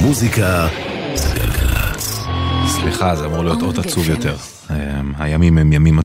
מוזיקה זה גלגלצ. סליחה, זה אמור להיות עוד עצוב יותר. הימים הם ימים...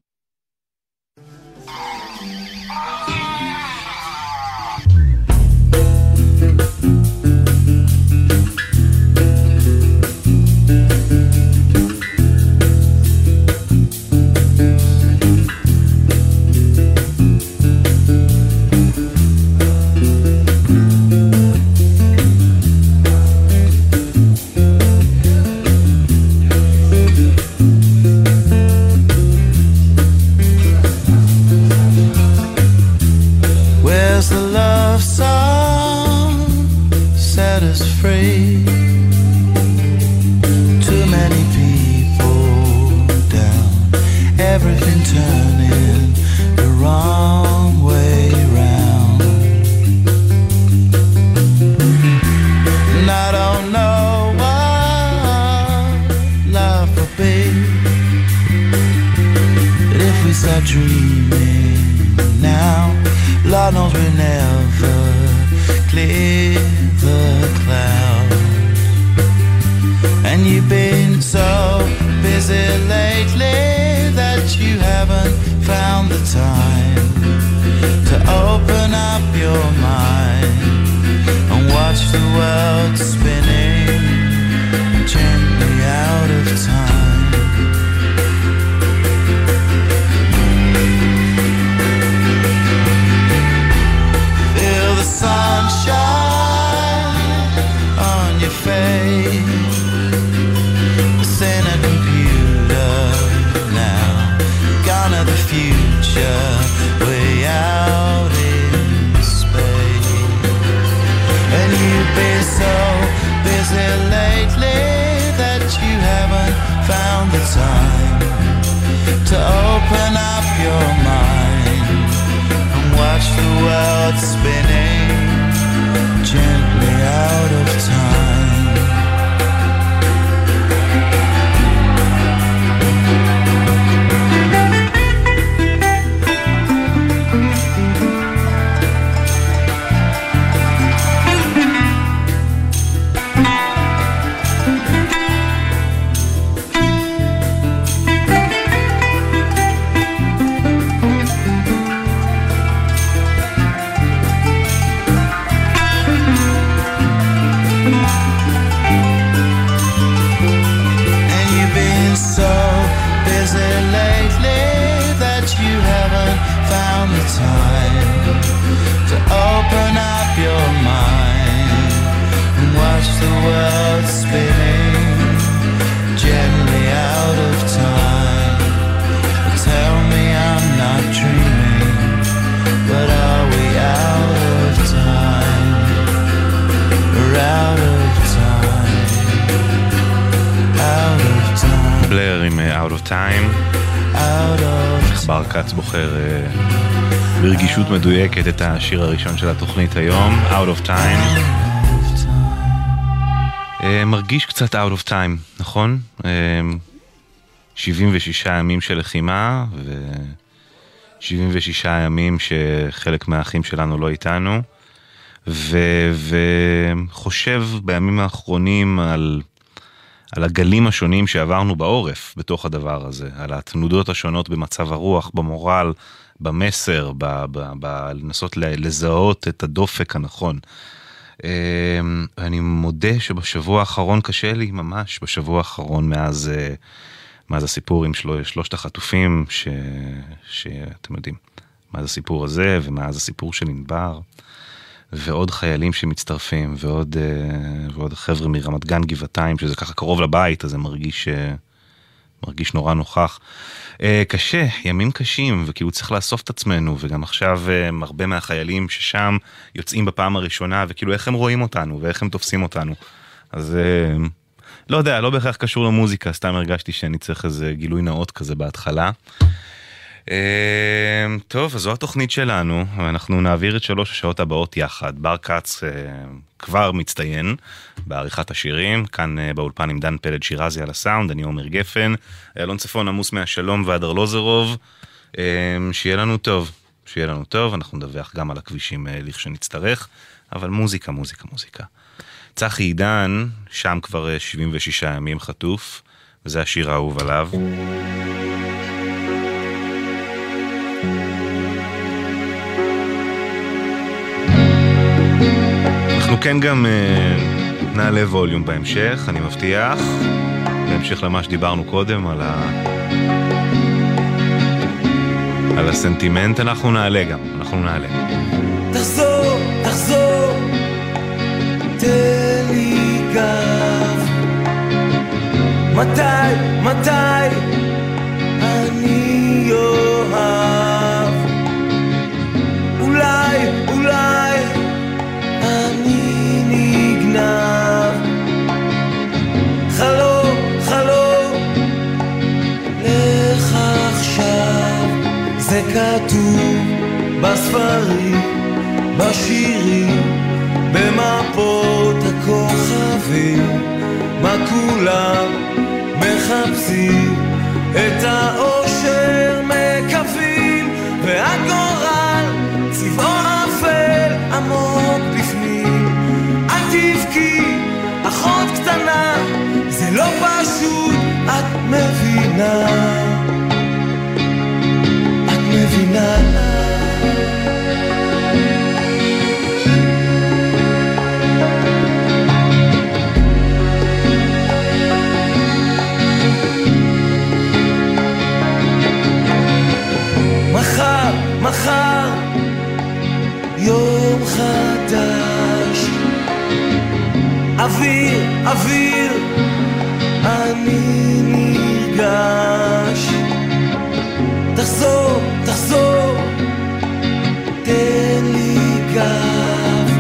מדויקת את השיר הראשון של התוכנית היום, Out of Time. מרגיש קצת Out of Time, נכון? 76 ימים של לחימה ו-76 ימים שחלק מהאחים שלנו לא איתנו, וחושב בימים האחרונים על הגלים השונים שעברנו בעורף בתוך הדבר הזה, על התנודות השונות במצב הרוח, במורל, במסר, לנסות לזהות את הדופק הנכון. אני מודה שבשבוע האחרון קשה לי, ממש בשבוע האחרון מאז הסיפור עם שלושת החטופים, שאתם יודעים, מאז הסיפור הזה ומאז הסיפור של ענבר, ועוד חיילים שמצטרפים, ועוד חבר'ה מרמת גן גבעתיים, שזה ככה קרוב לבית, אז זה מרגיש נורא נוכח. קשה, ימים קשים, וכאילו צריך לאסוף את עצמנו, וגם עכשיו הרבה מהחיילים ששם יוצאים בפעם הראשונה, וכאילו איך הם רואים אותנו, ואיך הם תופסים אותנו. אז לא יודע, לא בהכרח קשור למוזיקה, סתם הרגשתי שאני צריך איזה גילוי נאות כזה בהתחלה. טוב, אז זו התוכנית שלנו, ואנחנו נעביר את 3 השעות הבאות יחד. בר קץ כבר מצטיין בעריכת השירים, כאן באולפן עם דן פלד שירזי על הסאונד, אני עומר גפן, אלון צפון עמוס מהשלום והדר לוזרוב, שיהיה לנו טוב, שיהיה לנו טוב, אנחנו נדווח גם על הכבישים לכשנצטרך, אבל מוזיקה, מוזיקה, מוזיקה. צחי עידן, שם כבר 76 ימים חטוף, וזה השיר האהוב עליו. אנחנו כן גם נעלה ווליום בהמשך, אני מבטיח. בהמשך למה שדיברנו קודם על על הסנטימנט, אנחנו נעלה גם, אנחנו נעלה. תחזור, תחזור, תן לי גב. מתי, מתי אני אוהב? אולי, אולי אני נגנב. חלום, חלום, לך עכשיו. זה כתוב בספרים, בשירים, במפות הכוכבים, מה כולם מחפשים, את האושר מקווים, והגורל צבעו אפל עמוק בפנים. את תבכי, אחות קטנה, זה לא פשוט, את מבינה, את מבינה. מחר יום חדש, אוויר, אוויר אני נרגש. תחזור, תחזור, תן לי גב.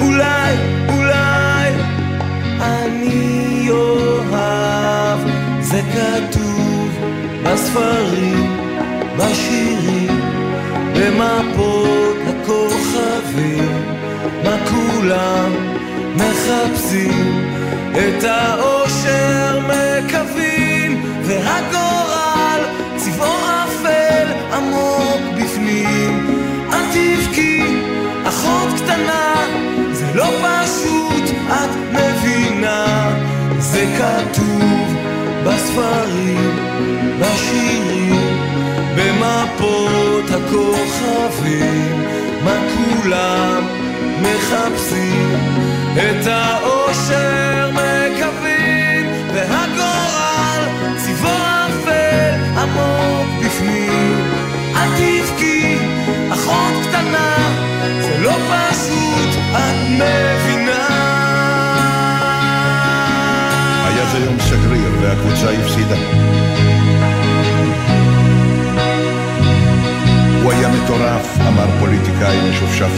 אולי, אולי אני אוהב. זה כתוב בספרים, בשירים, במפות הכוכבים, מה כולם מחפשים, את האושר מקווים, והגורל צבעו אפל עמוק בפנים. את תבכי, אחות קטנה, זה לא פשוט, את מבינה, זה כתוב בספרים, בשירים, במפות הכוכבים, מה כולם מחפשים, את האושר מקווים, והגורל צבעו אפל עמוק בפנים. אל תבכי, אחות קטנה, זה לא פשוט, את מבינה. היה זה יום שגריר והקבוצה הפסידה. הוא היה מטורף, אמר פוליטיקאי משופשף.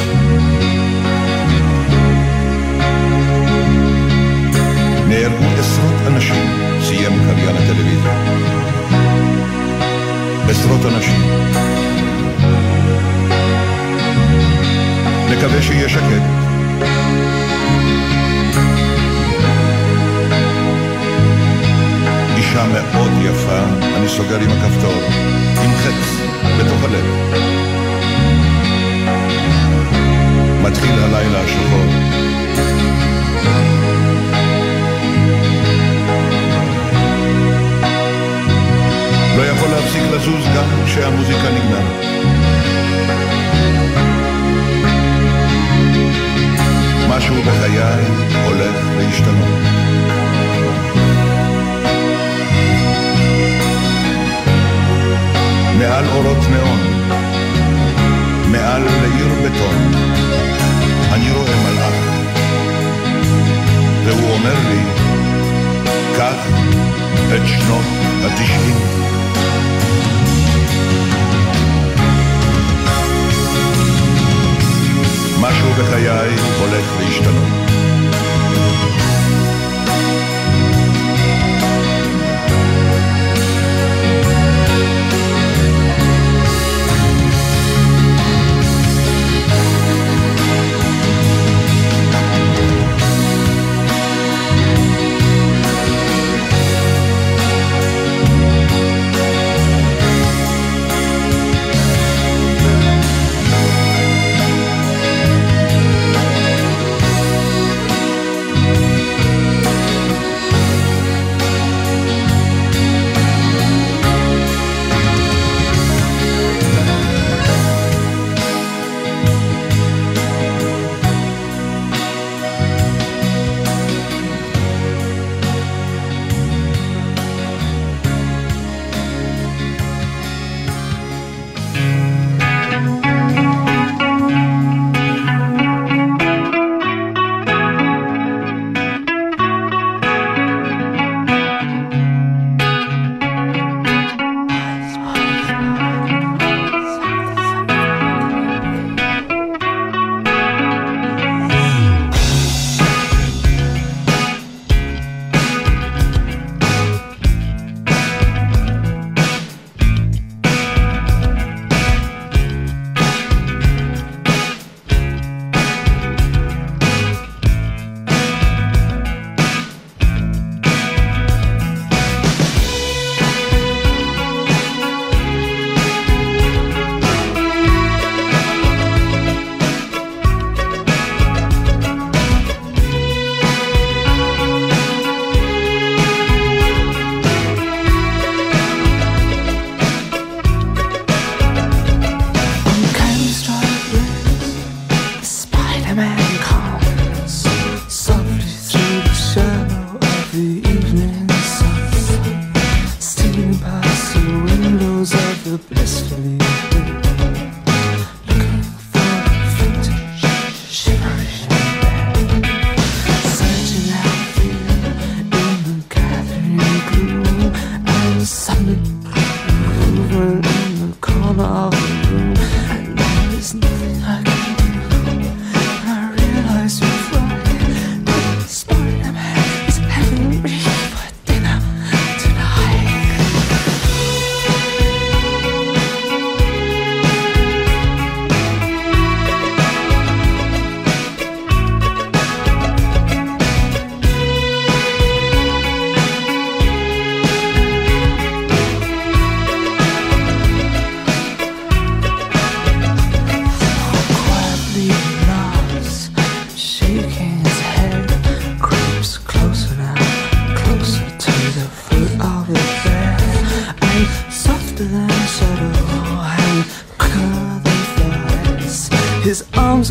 נהרגו עשרות אנשים, סיים קריין הטלוויזיה. עשרות אנשים. נקווה שיהיה שקט. אישה מאוד יפה, אני סוגר עם הכפתור, עם חץ. בתוך הלב מתחיל הלילה השחור. לא יכול להפסיק לזוז גם כשהמוזיקה נגמר. משהו בחיי הולך להשתנות. מעל אורות נאון, מעל לעיר בטון, אני רואה מלאך, והוא אומר לי, כך את שנות ה-90. משהו בחיי הולך להשתנות.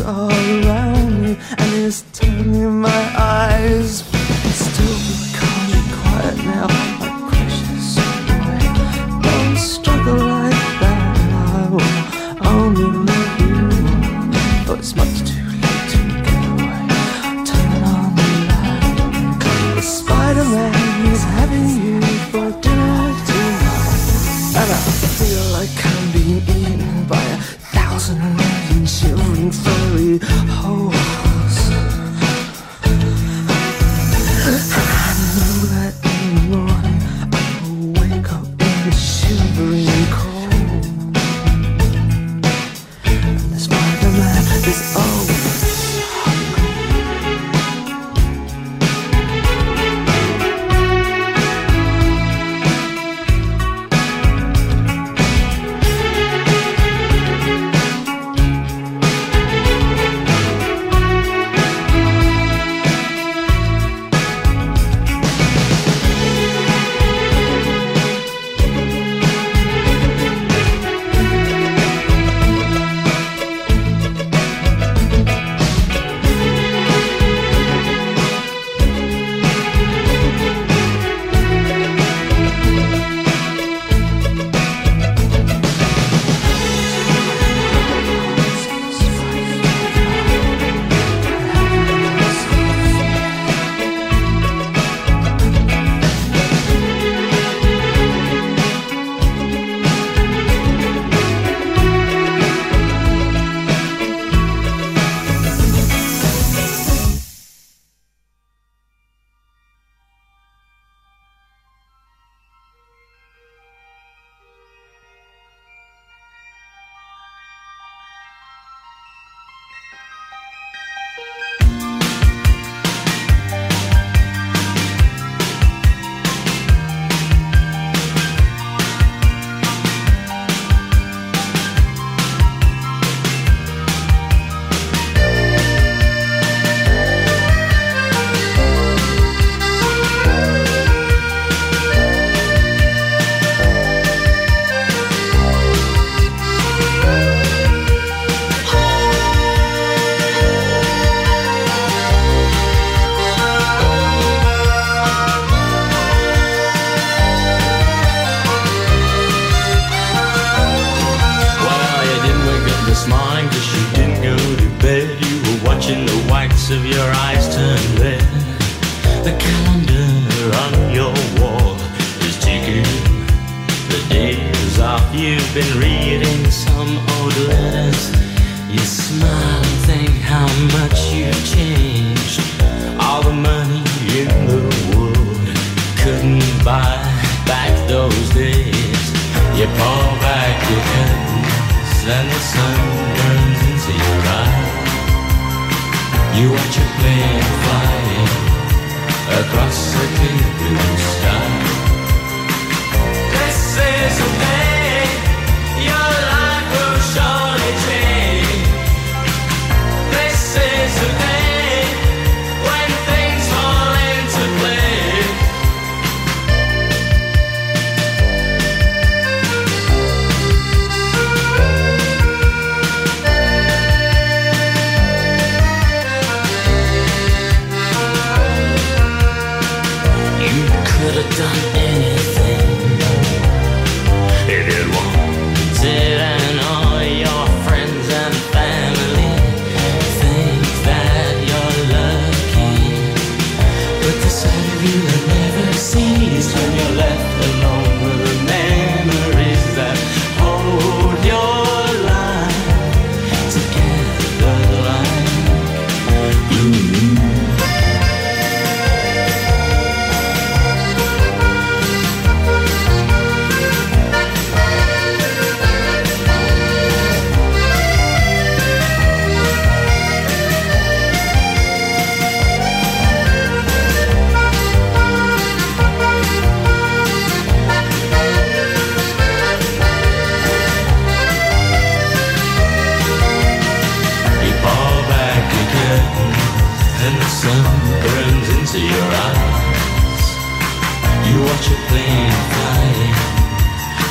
arms all around me, and his tongue in my eyes. Still become quiet now, my precious boy. Don't struggle like that, I will only love you. Though it's much too late to get away, turn on the light. The Spider-Man is having you for dinner tonight, and I feel like I'm being eaten by a 1,000 million shivering furry holes. I know that in the morning I will wake up in the shivering cold, and the Spider-Man is always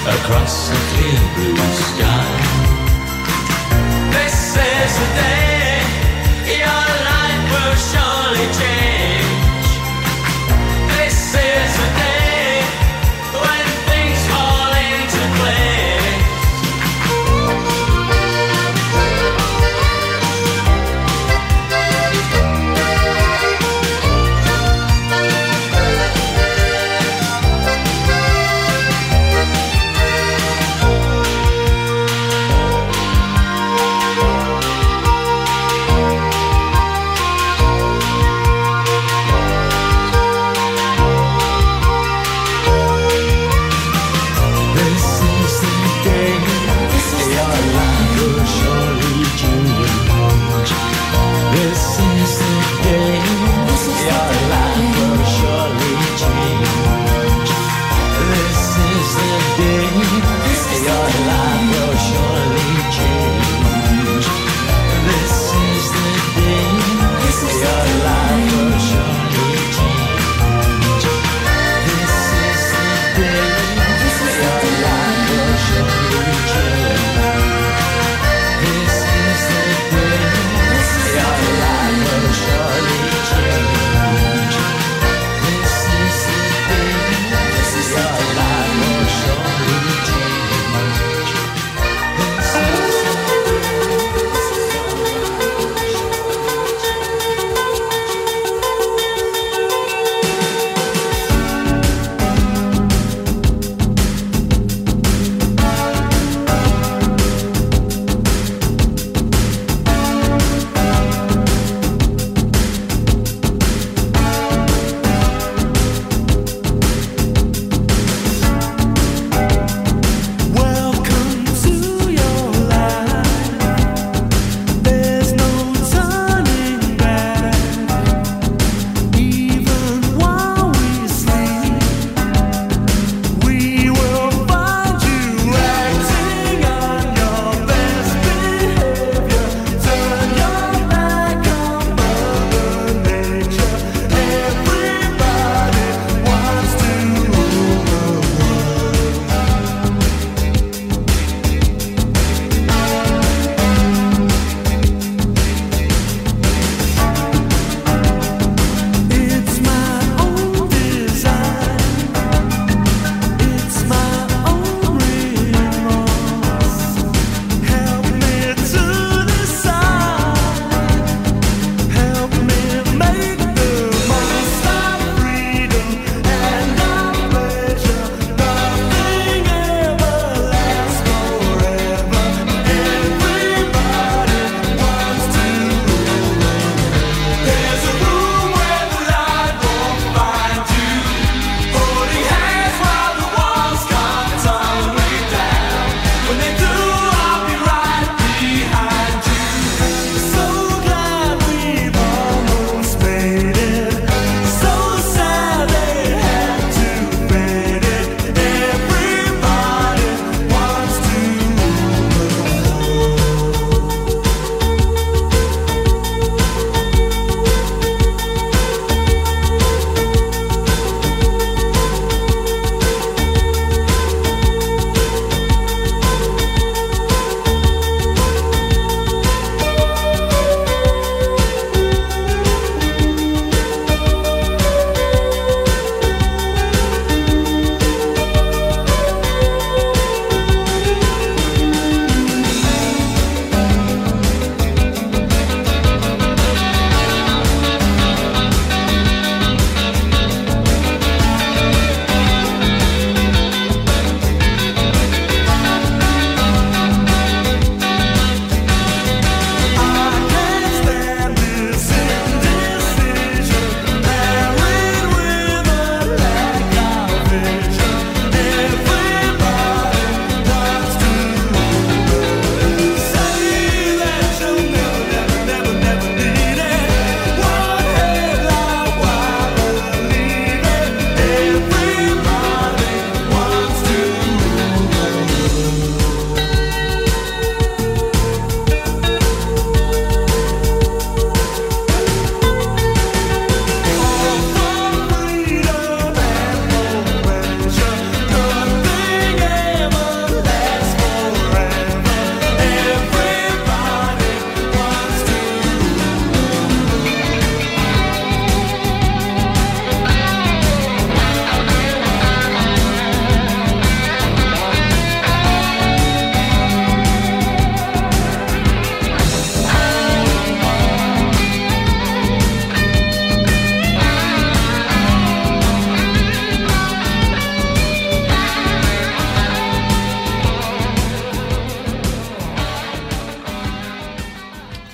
across a clear blue sky. This is the day.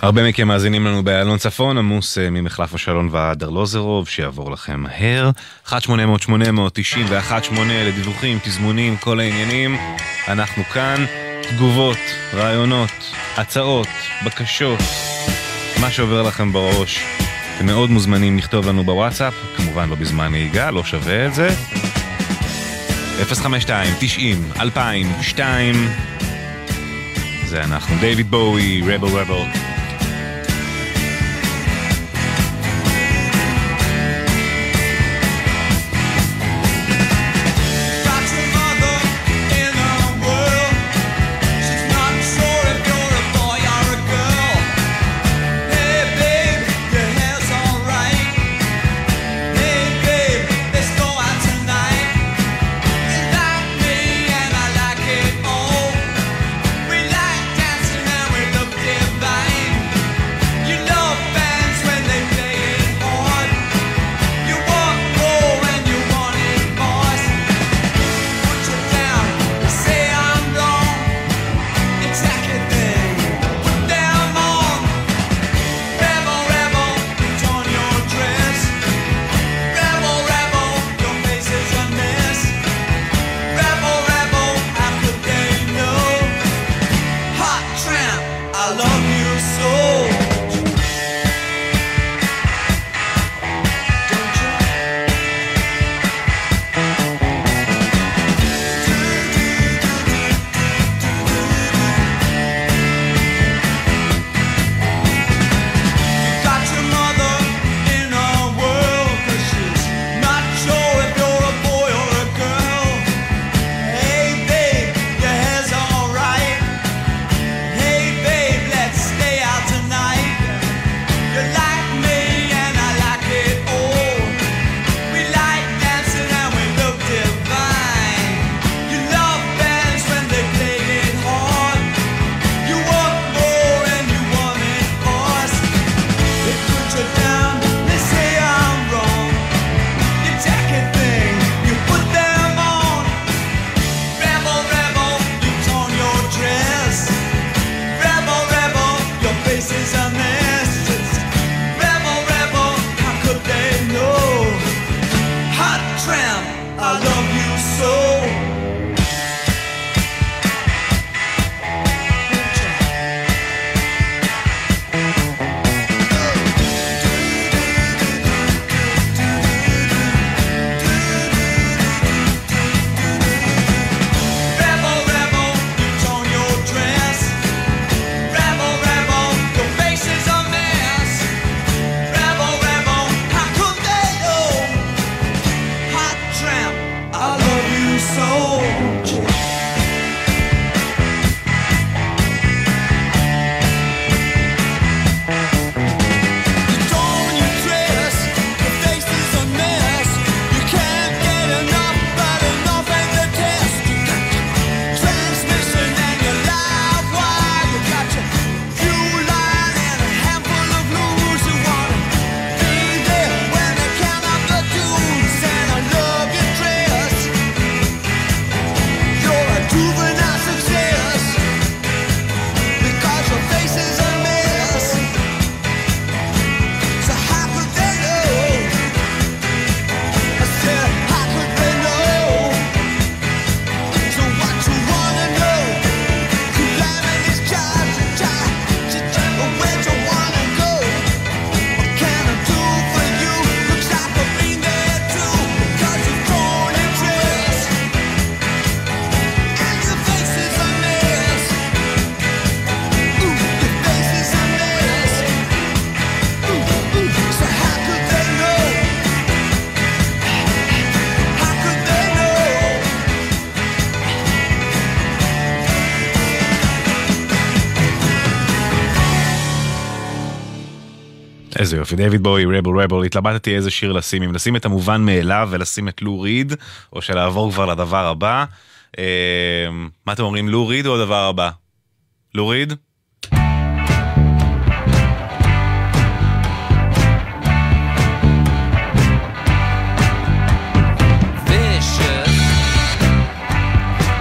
הרבה מכם מאזינים לנו באלון צפון, עמוס ממחלף השלון ועד ארלוזרוב, שיעבור לכם מהר. 1-800-891-8 לדיווחים, תזמונים, כל העניינים. אנחנו כאן, תגובות, רעיונות, הצעות, בקשות, מה שעובר לכם בראש. אתם מאוד מוזמנים לכתוב לנו בוואטסאפ, כמובן לא בזמן נהיגה, לא שווה את זה. 052-90-2002 זה אנחנו, דייוויד בואי, רבל רבל. איזה יופי, דייוויד בואי, רבל רבל, התלבטתי איזה שיר לשים, אם לשים את המובן מאליו ולשים את לו ריד, או שלעבור כבר לדבר הבא. מה אתם אומרים, לו ריד או הדבר הבא? לו ריד?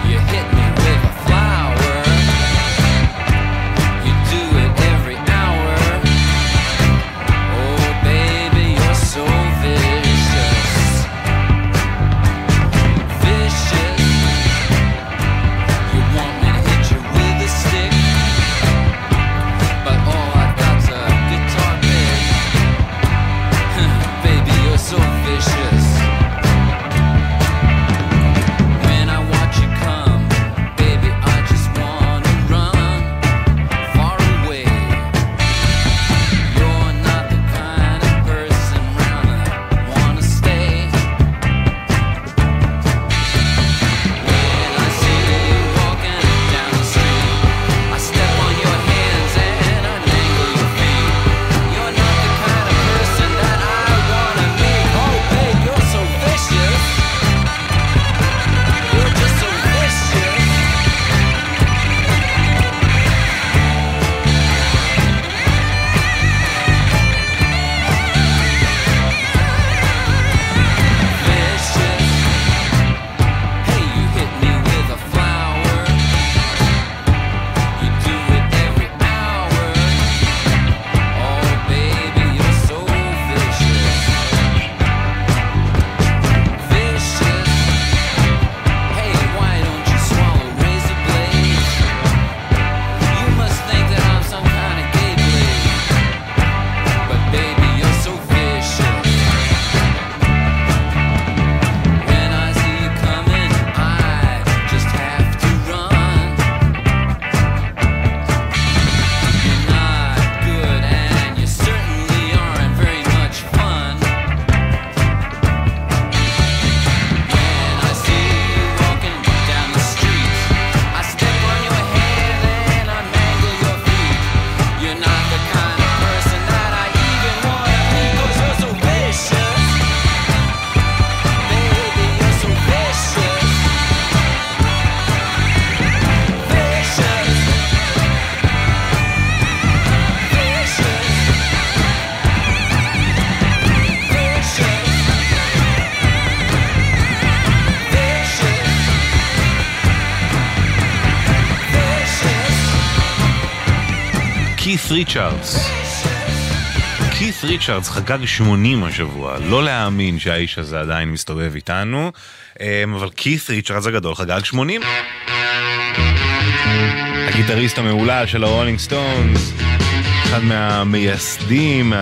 You hit me with a flower. You do it every hour. קית' ריצ'רדס חגג 80 השבוע, לא להאמין שהאיש הזה עדיין מסתובב איתנו, אבל קית' ריצ'רדס הגדול חגג 80. הגיטריסט המעולה של הרולינג סטונס, אחד מהמייסדים,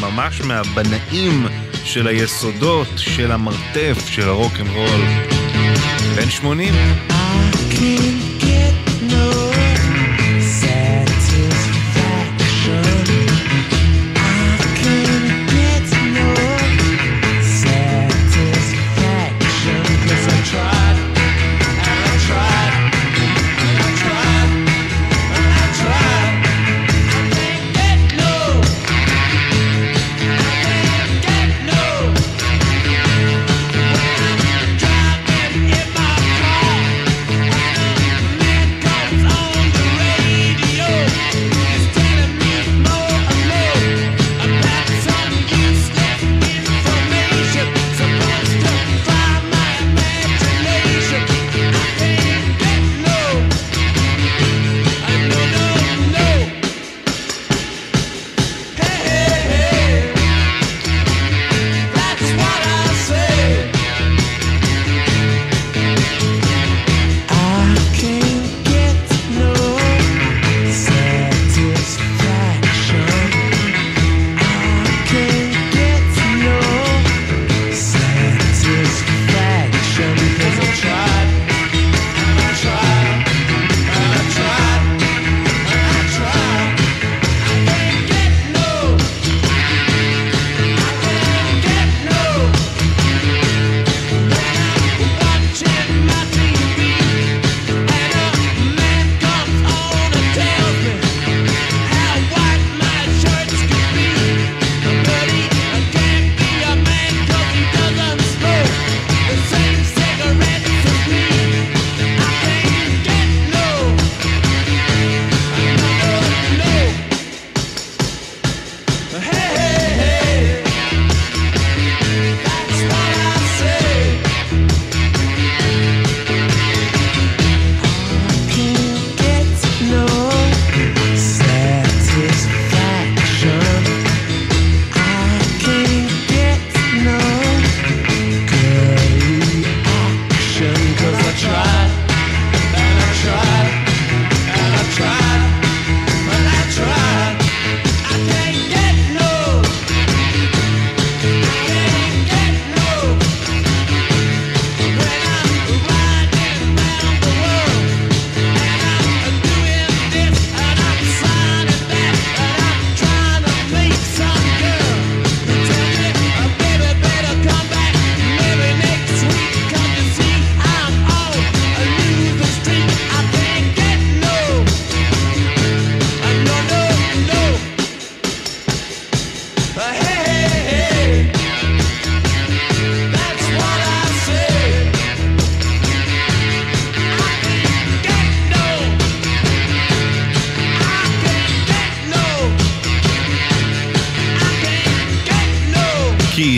ממש מהבנאים של היסודות, של המרתף, של הרוק אנד רול, בן 80.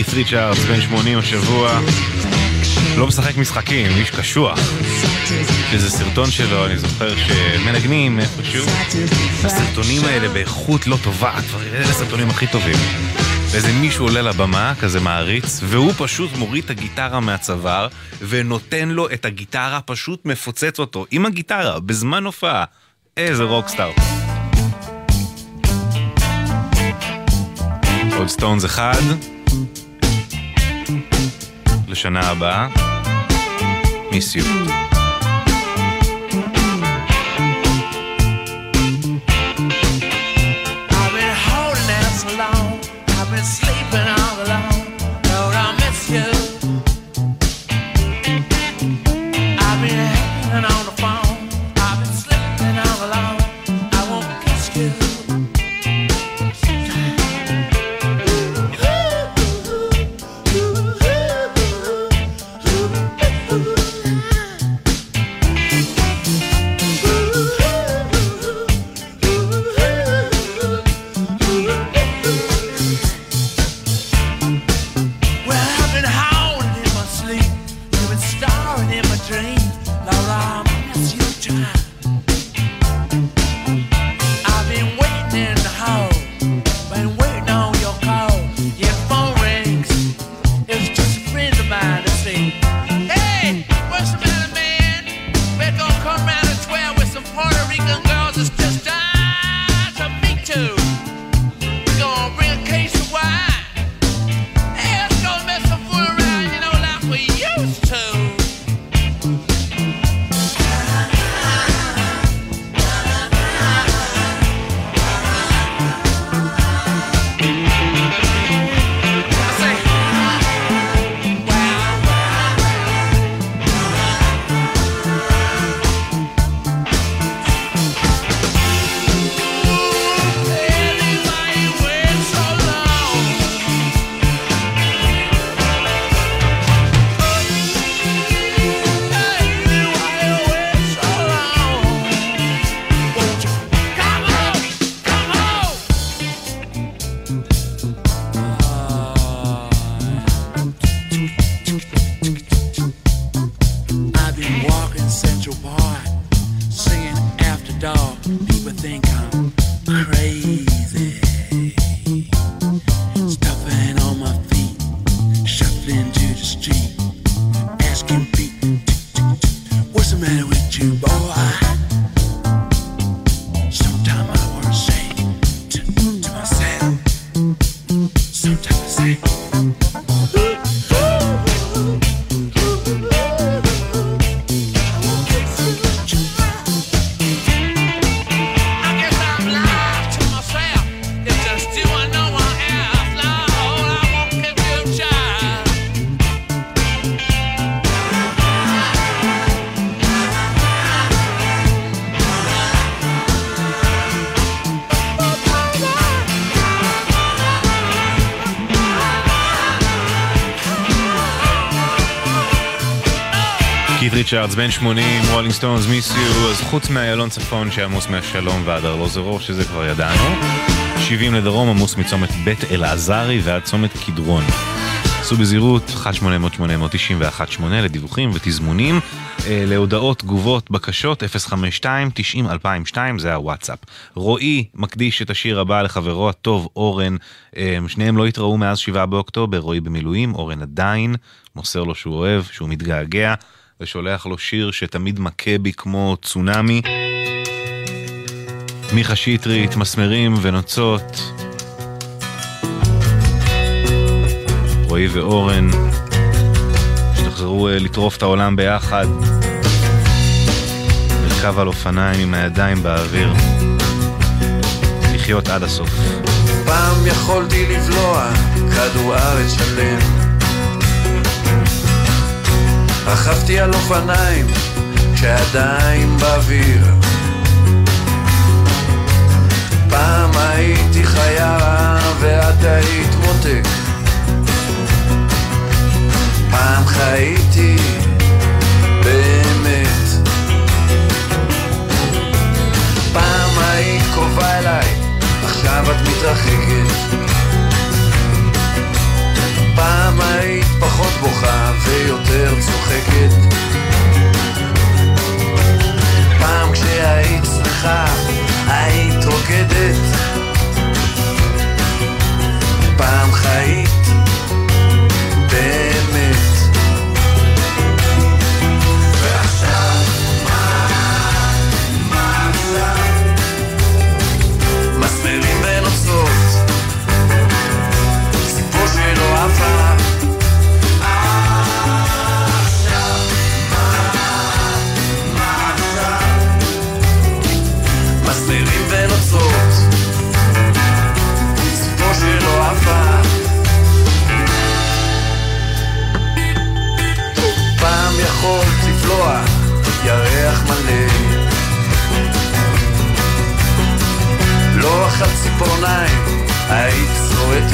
כית' ריצ'רדס, בן 80 השבוע, לא משחק משחקים, איש קשוח. שזה סרטון שלו, אני זוכר שמנגנים איפשהו. הסרטונים האלה באיכות לא טובה, אלה הסרטונים הכי טובים. ואיזה מישהו עולה לבמה, כזה מעריץ, והוא פשוט מוריד את הגיטרה מהצוואר, ונותן לו את הגיטרה, פשוט מפוצץ אותו, עם הגיטרה, בזמן הופעה. איזה רוקסטאר. עוד סטונס אחד, לשנה הבאה, מיס יו. ריצ'רדס, בן 80, רולינג סטונס, מיס יו. אז חוץ מהיילון צפון שעמוס מהשלום ועד ארלוזרוב, שזה כבר ידענו, 70 לדרום עמוס מצומת בית אלעזרי ועד צומת קדרון. עשו בזהירות 1-800-891-8 לדיווחים ותזמונים, להודעות, תגובות, בקשות, 052-90-2002, זה הוואטסאפ. רועי מקדיש את השיר הבא לחברו הטוב אורן, שניהם לא התראו מאז 7 באוקטובר, רועי במילואים, אורן עדיין מוסר לו שהוא אוהב, שהוא מתגעגע, ושולח לו שיר שתמיד מכה בי כמו צונאמי. מיכה שיטרית, מסמרים ונוצות. רועי ואורן, שתחזרו לטרוף את העולם ביחד. לרכב על אופניים עם הידיים באוויר. לחיות עד הסוף. פעם יכולתי לבלוע כדור ארץ שלם. רכבתי על אופניים כשעדיין באוויר. פעם הייתי חיה ואת היית מותק. פעם חייתי באמת. פעם היית קרובה אליי, עכשיו את מתרחקת. פעם צוחקת פעם כשהיית שמחה היית רוקדת פעם חיית באמת ועכשיו מה עכשיו מסמרים ונוצות סיפור שלא עבר ירח מלא לא אחת ציפורניים היית סועטת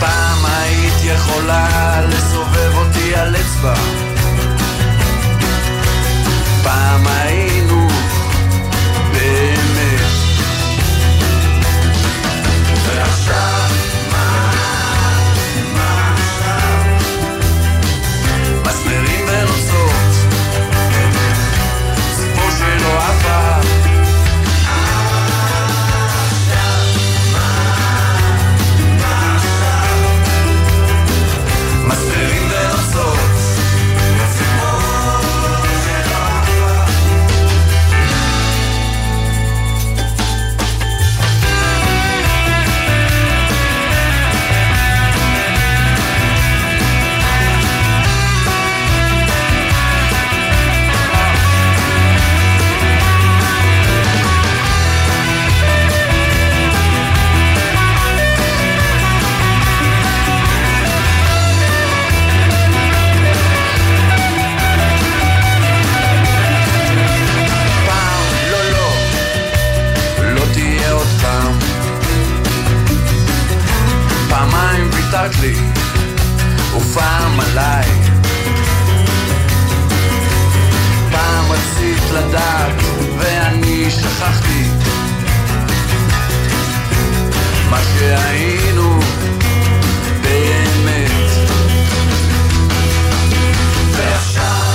פעם היית יכולה לסובב אותי על אצבע פעם היינו באמת ועכשיו מה עכשיו מסמרים ונוצות שלא עבר עכשיו מה עכשיו מספרים ונוצות הסיפור שלא עבר לי, ופעם עליי פעם רצית לדעת ואני שכחתי מה שהיינו באמת ועכשיו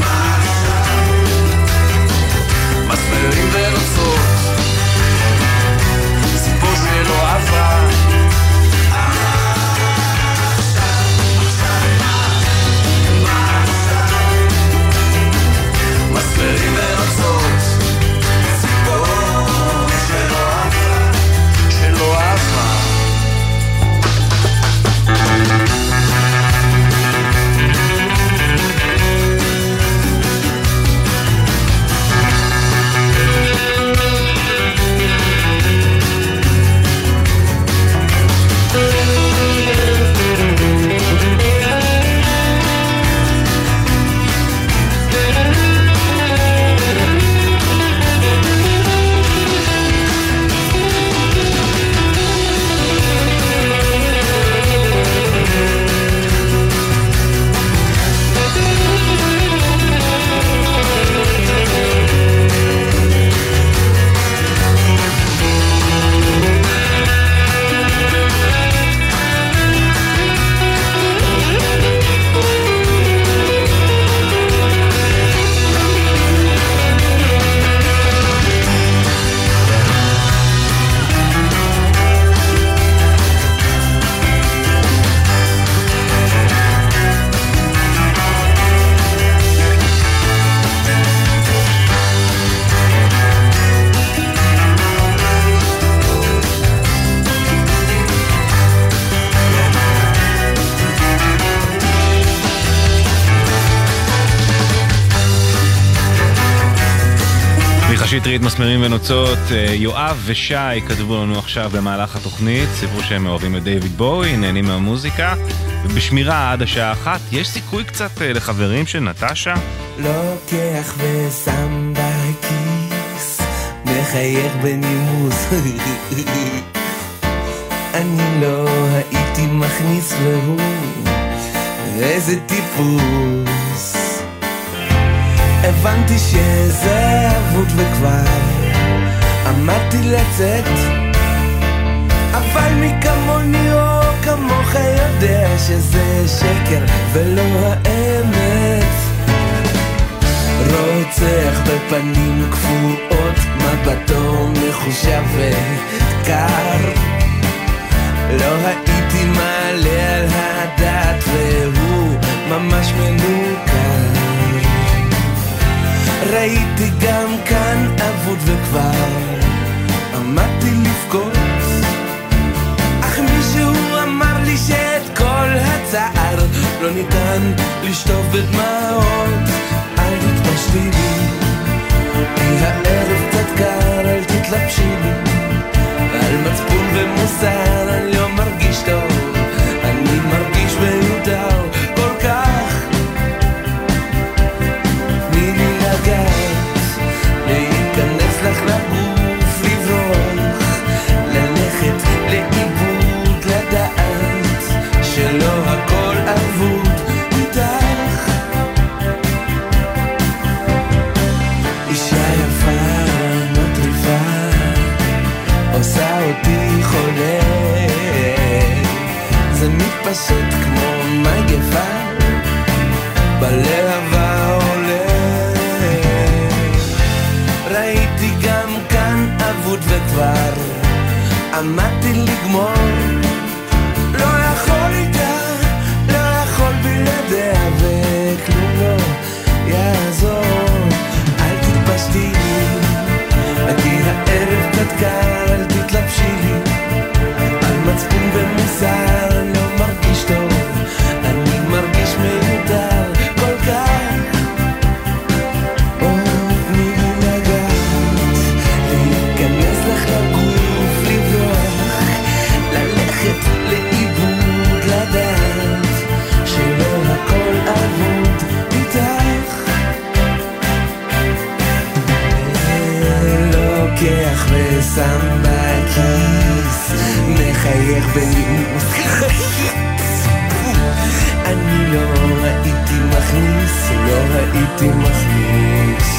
מה עכשיו מסמרים ורצות סיפור שלא עבר שיטרית מסמרים ונוצות, יואב ושי כתבו לנו עכשיו במהלך התוכנית, סיפרו שהם אוהבים את דיוויד בואי, נהנים מהמוזיקה בשמירה עד השעה 1. יש סיכוי קצת לחברים של נטשה? לוקח ושם בכיס, מחייך בנימוס. אני לא הייתי מכניס והוא איזה טיפוס. הבנתי שזה אבוד וכבר אמרתי לצאת, אבל מי כמוני או כמוך יודע שזה שקר ולא האמת. רוצח בפנים כפורות, מבטו מחושב וקר, לא הייתי מעלה על הדעת והוא ממש מנוכר. ראיתי גם כאן אבוד וכבר עמדתי לפקוד, מישהו אמר לי שאת כל הצער לא ניתן לשטוף בדמעות. אל תתפשטי לי, כי הערב קצת קר, אל תתלבשי לי על מצפון ומוסר. אני לא מרגיש טוב, אני מרגיש מיותר כל כך. תני לי לגעת, להיכנס לך לגוף, לברוח, ללכת לאיבוד, לדעת שלא הכל עבוד איתך. אישה יפה מטריפה עושה אותי חולה, זה מתפשט כמו מגפה בלהבה עולה. ראיתי גם כאן אבוד וכבר עמדתי לגמור, אל תתלבשי לי על מצפון ומוסר. אני לא מרגיש טוב, אני מרגיש מיותר כל כך. תני לי לגעת, להיכנס לך לגוף, לברוח, ללכת לאיבוד, לדעת שלא הכל אבוד איתך. לוקח שם בכיס, מחייך בנימוס. אני לא ראיתי מכניס, לא ראיתי מכניס.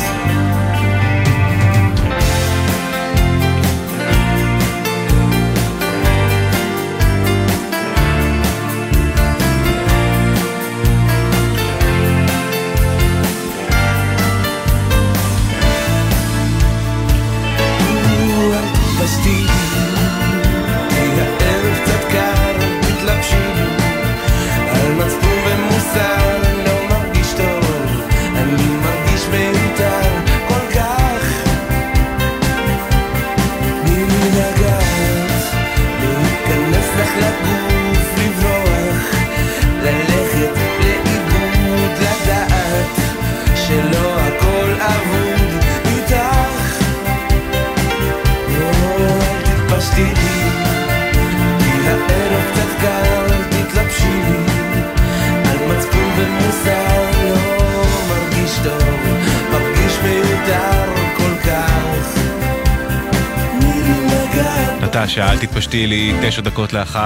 נטשה, אל תתפשטי לי, 9:51.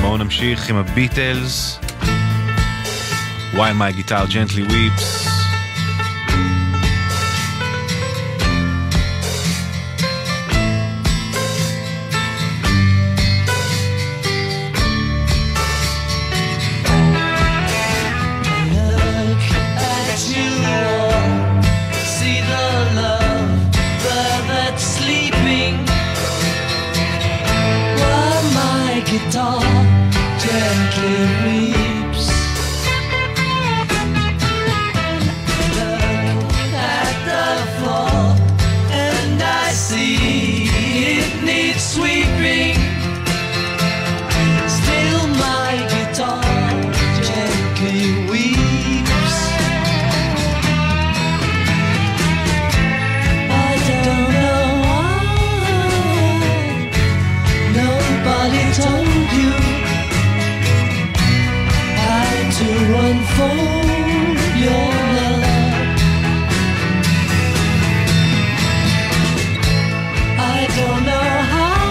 בואו נמשיך עם הביטלס, Why My Guitar Gently Weeps. Gently weeps. to unfold your love. I don't know how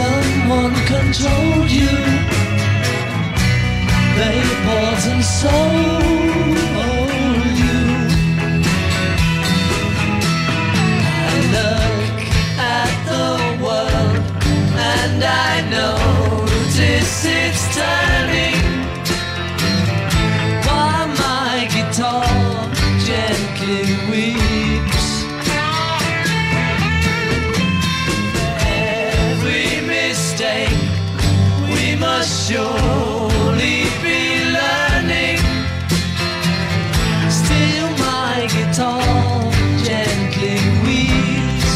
someone controlled you. They poisoned sold you. I look at the world and I notice it's turning while my guitar gently weeps. Every mistake we must surely be learning. Still my guitar gently weeps.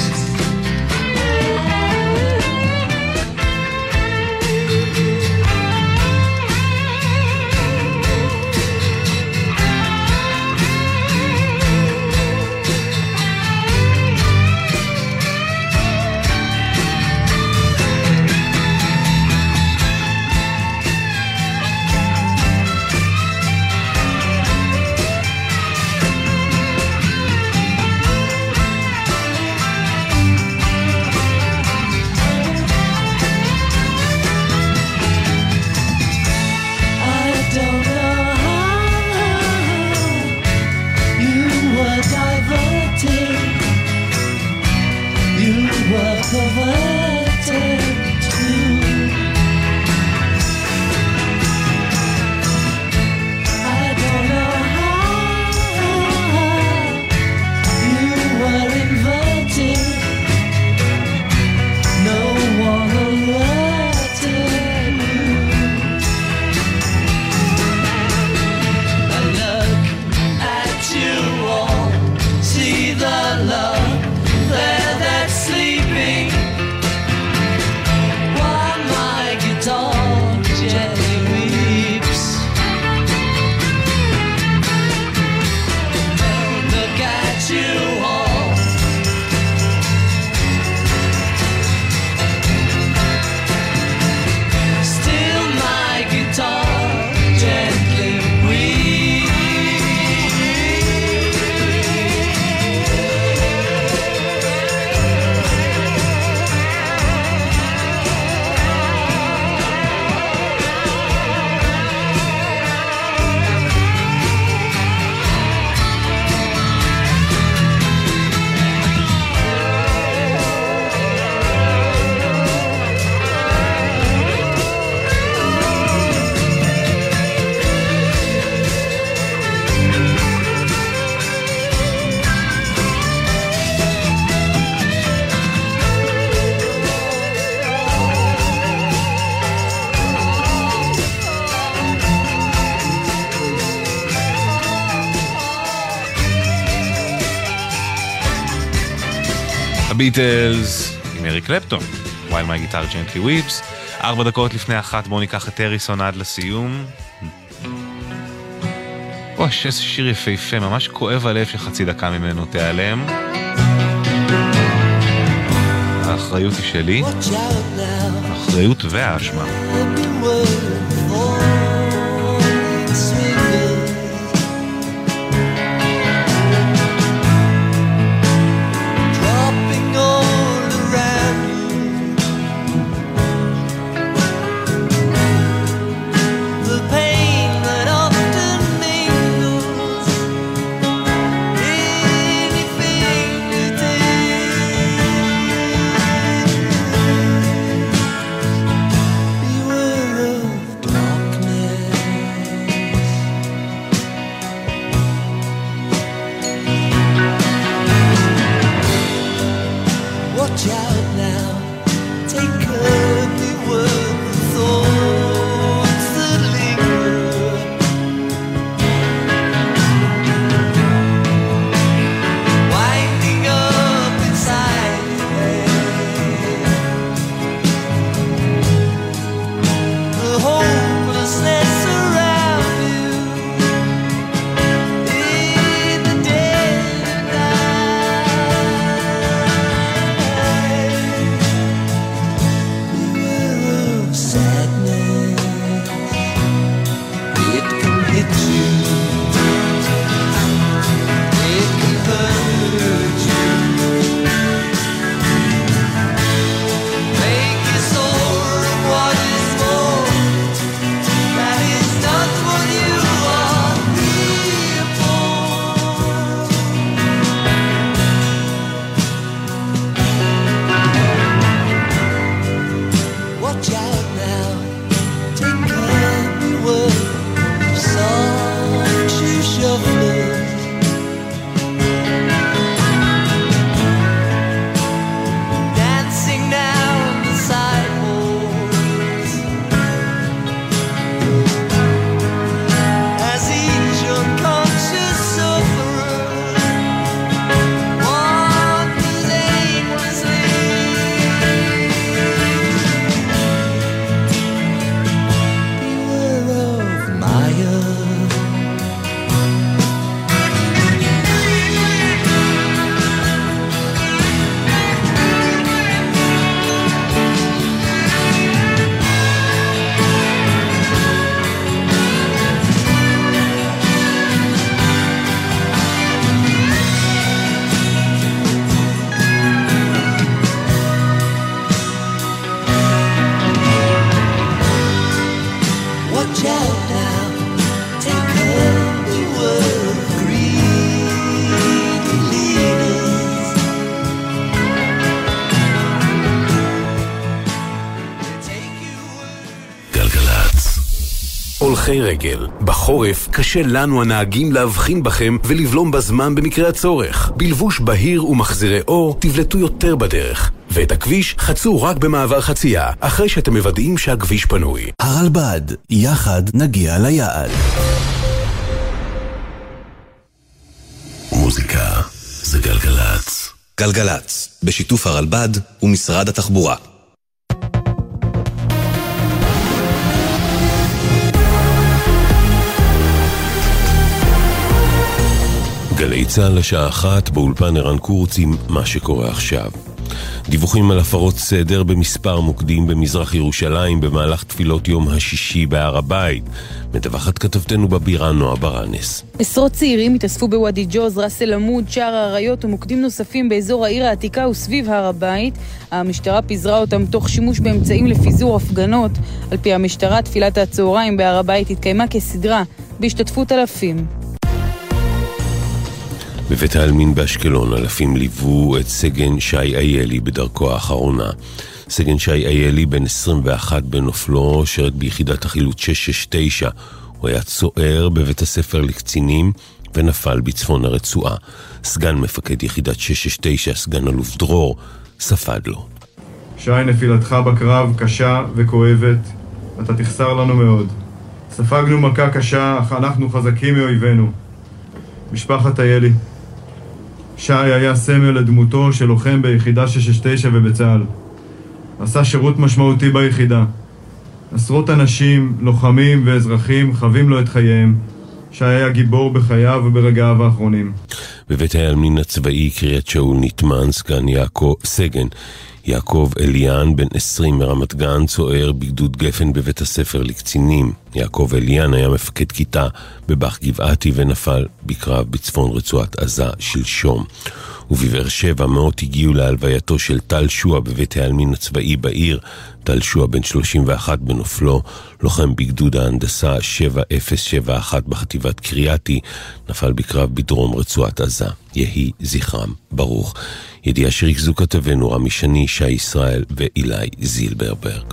ביטלס עם אריק קלפטון, While My Guitar Gently Weeps. 4 דקות לפני 1, בואו ניקח את הריסון עד לסיום. אוש, איזה שיר יפהפה, ממש כואב הלב שחצי דקה ממנו תיעלם. האחריות היא שלי, האחריות והאשמה. הולכי רגל. בחורף קשה לנו הנהגים להבחין בכם ולבלום בזמן במקרה הצורך. בלבוש בהיר ומחזירי אור תבלטו יותר בדרך. ואת הכביש חצו רק במעבר חצייה, אחרי שאתם מוודאים שהכביש פנוי. הרלב"ד, יחד נגיע ליעד. מוזיקה זה גלגלץ. גלגלץ, בשיתוף הרלב"ד ומשרד התחבורה. גלי צהל לשעה אחת באולפן ערן קורץ עם מה שקורה עכשיו. דיווחים על הפרות סדר במספר מוקדים במזרח ירושלים במהלך תפילות יום השישי בהר הבית. מדווחת כתבתנו בבירה נועה ברנס. עשרות צעירים התאספו בוואדי ג'וז, רס אל עמוד, שער העריות ומוקדים נוספים באזור העיר העתיקה וסביב הר הבית. המשטרה פיזרה אותם תוך שימוש באמצעים לפיזור הפגנות. על פי המשטרה, תפילת הצהריים בהר הבית התקיימה כסדרה בהשתתפות אלפים. בבית העלמין באשקלון אלפים ליוו את סגן שי איילי בדרכו האחרונה. סגן שי איילי בן 21 בנופלו, שרת ביחידת החילוץ 669. הוא היה צוער בבית הספר לקצינים ונפל בצפון הרצועה. סגן מפקד יחידת 669, סגן אלוף דרור, ספד לו. שי, נפילתך בקרב קשה וכואבת, אתה תחסר לנו מאוד. ספגנו מכה קשה, אך אנחנו חזקים מאויבינו. משפחת איילי, שי היה סמל לדמותו של לוחם ביחידה 669 ובצהל. עשה שירות משמעותי ביחידה. עשרות אנשים, לוחמים ואזרחים חווים לו את חייהם. שי היה גיבור בחייו וברגעיו האחרונים. בבית העלמין הצבאי קריית שאול נטמן סגן יעקב אליאן בן 20 מרמת גן, צוער בגדוד גפן בבית הספר לקצינים. יעקב אליאן היה מפקד כיתה בבח גבעתי ונפל בקרב בצפון רצועת עזה שלשום. ובבאר שבע מאות הגיעו להלווייתו של טל שוע בבית העלמין הצבאי בעיר. טל שוע בן 31 בנופלו, לוחם בגדוד ההנדסה 7071 בחטיבת קריאתי, נפל בקרב בדרום רצועת עזה. יהי זכרם ברוך. ידיעה שריכזו כתבנו רמי שני, שי ישראל ואילי זילברברג.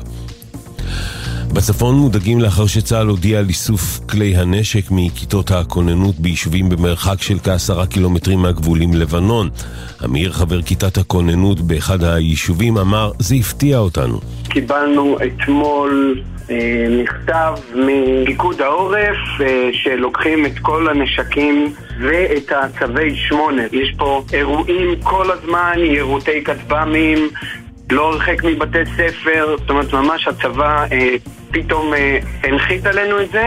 בצפון מודאגים לאחר שצהל הודיע על איסוף כלי הנשק מכיתות הכוננות ביישובים במרחק של כ10 קילומטרים מהגבול עם לבנון. אמיר, חבר כיתת הכוננות באחד היישובים, אמר, זה הפתיע אותנו. קיבלנו אתמול מכתב מפיקוד העורף שלוקחים את כל הנשקים ואת הצווי 8. יש פה אירועים כל הזמן, יירוטי כטב"מים, לא הרחק מבתי ספר, זאת אומרת ממש הצבא פתאום הנחית עלינו את זה.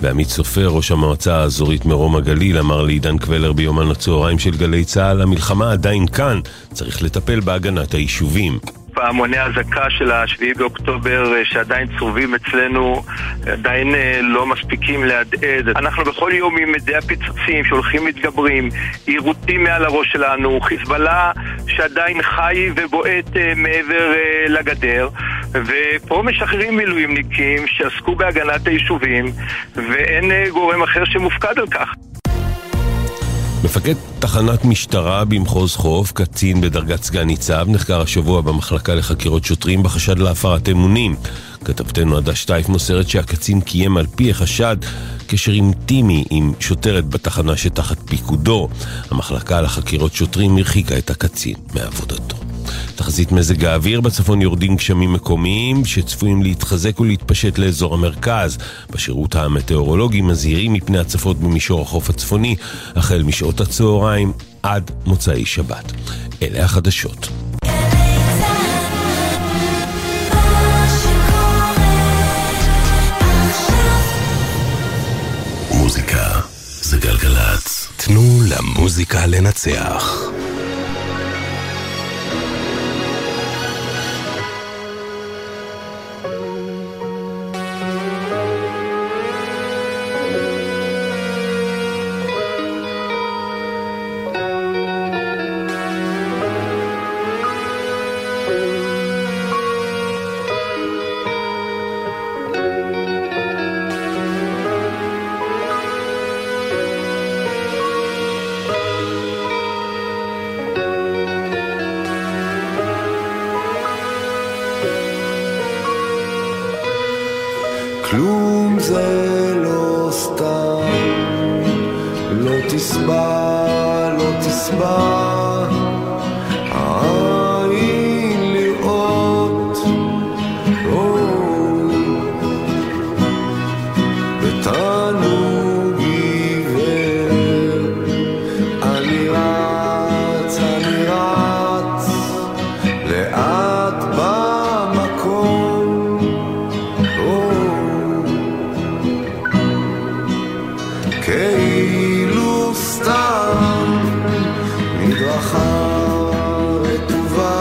ועמית סופר, ראש המועצה האזורית מרום הגליל, אמר לעידן קבלר ביומן הצהריים של גלי צהל, המלחמה עדיין כאן, צריך לטפל בהגנת היישובים. פעמוני הזקה של ה-7 באוקטובר שעדיין צרובים אצלנו עדיין לא מספיקים להדעד. אנחנו בכל יום עם מדי הפיצוצים שהולכים מתגברים, עירותים מעל הראש שלנו, חיזבאללה שעדיין חי ובועט מעבר לגדר, ופה משחררים מילואימניקים שעסקו בהגנת היישובים ואין גורם אחר שמופקד על כך. מפקד תחנת משטרה במחוז חוף, קצין בדרגת סגן ניצב, נחקר השבוע במחלקה לחקירות שוטרים בחשד להפרת אמונים. כתבתנו עדה שטייף מוסרת שהקצין קיים על פי החשד קשר אינטימי עם שוטרת בתחנה שתחת פיקודו. המחלקה לחקירות שוטרים הרחיקה את הקצין מעבודתו. תחזית מזג האוויר, בצפון יורדים גשמים מקומיים שצפויים להתחזק ולהתפשט לאזור המרכז. בשירות המטאורולוגי מזהירים מפני הצפות במישור החוף הצפוני החל משעות הצהריים עד מוצאי שבת. אלה החדשות. מוזיקה זה גלגלץ. תנו למוזיקה לנצח. תסבע, לא תסבע העין לראות ותענוג עיוור. אני רץ לאט במקום כאילו סתם מדרכה רטובה,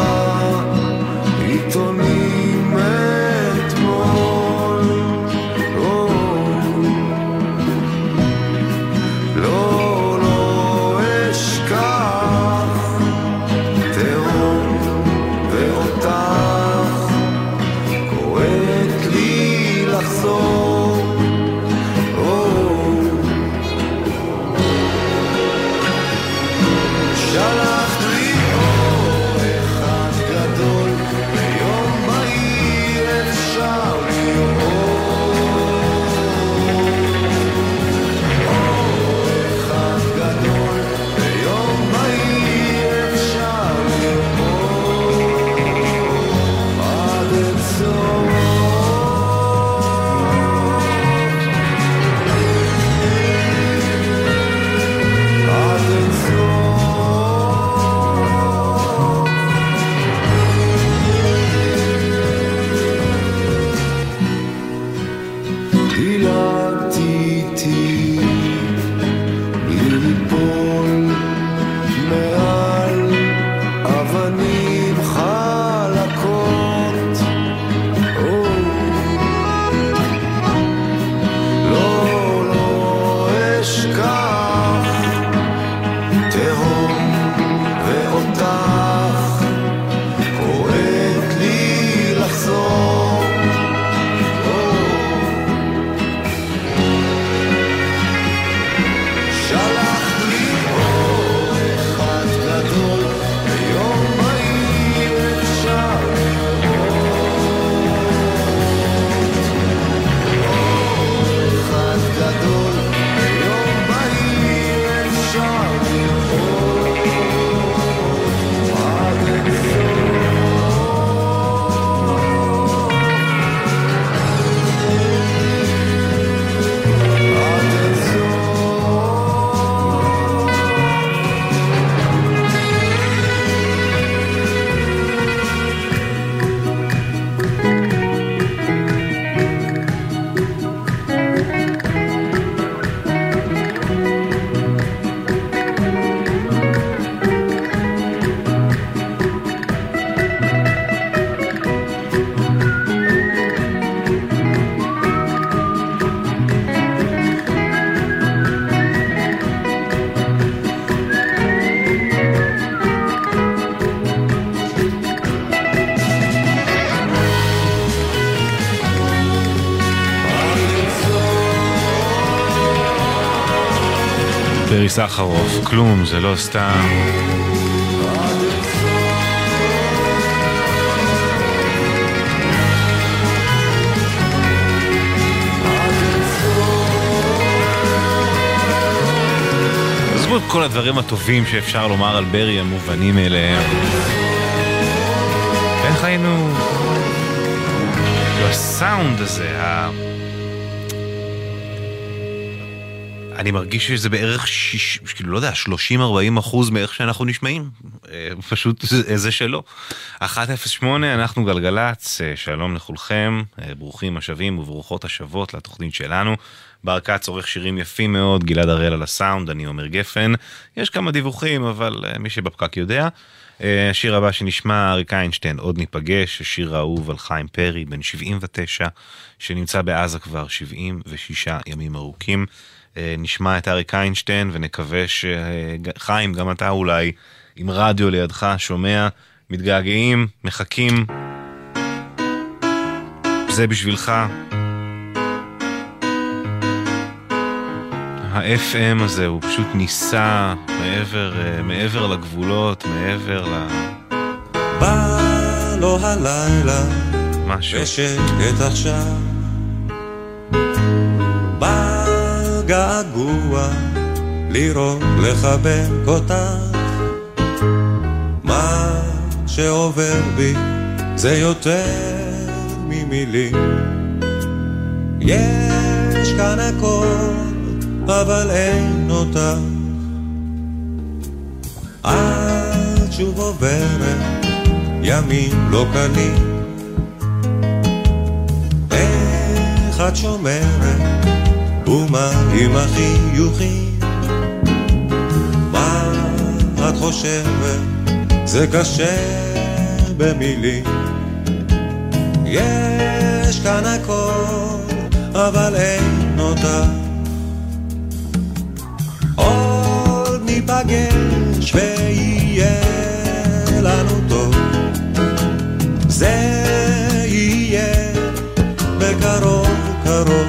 עיתונים אתמול לא, לא אשכח תהום ואותך קוראת לי לחזור. שלחת לי אור אחד גדול, ביום בהיר אפשר לראות אור אחד גדול, ביום בהיר אפשר לראות עד אין סוף. דילגת איתי בלי ליפול מעל אבנים חלקות, לא, לא אשכח תהום ואותך קוראת לי לחזור. שלחת לי אור אחד גדול, ביום בהיר אפשר לראות אור אחד גדול, ביום בהיר אפשר לראות עד פריסה חרוף, כלום, זה לא סתם. עזבו את כל הדברים הטובים שאפשר לומר על ברי, המובנים אליהם. איך היינו? הסאונד הזה, אני מרגיש שזה בערך, כאילו, לא יודע, 30-40% מאיך שאנחנו נשמעים. פשוט זה שלא. 108, אנחנו גלגלץ, שלום לכולכם, ברוכים השבים וברוכות השבות לתוכנית שלנו. ברכה צורך שירים יפים מאוד, גלעד הראל על הסאונד, אני עומר גפן. יש כמה דיווחים, אבל מי שבפקק יודע. השיר הבא שנשמע, אריק איינשטיין, עוד ניפגש, השיר האהוב על חיים פרי, בן 79, שנמצא בעזה כבר 76 ימים ארוכים. נשמע את אריק איינשטיין ונקווה שחיים, גם אתה אולי עם רדיו לידך, שומע, מתגעגעים, מחכים, זה בשבילך. ה-FM הזה הוא פשוט ניסה מעבר לגבולות, מעבר ל... בא לו הלילה ושקט עכשיו, בא געגוע לראות, לחבק אותך. מה שעובר בי זה יותר ממילים. יש כאן הכל, אבל אין אותך. עד שוב עוברת, ימים לא קלים. איך את שומרת, ומה עם החיוכים? מה את חושבת, זה קשה במילים. יש כאן הכל, אבל אין אותך. עוד ניפגש ויהיה לנו טוב. זה יהיה בקרוב קרוב.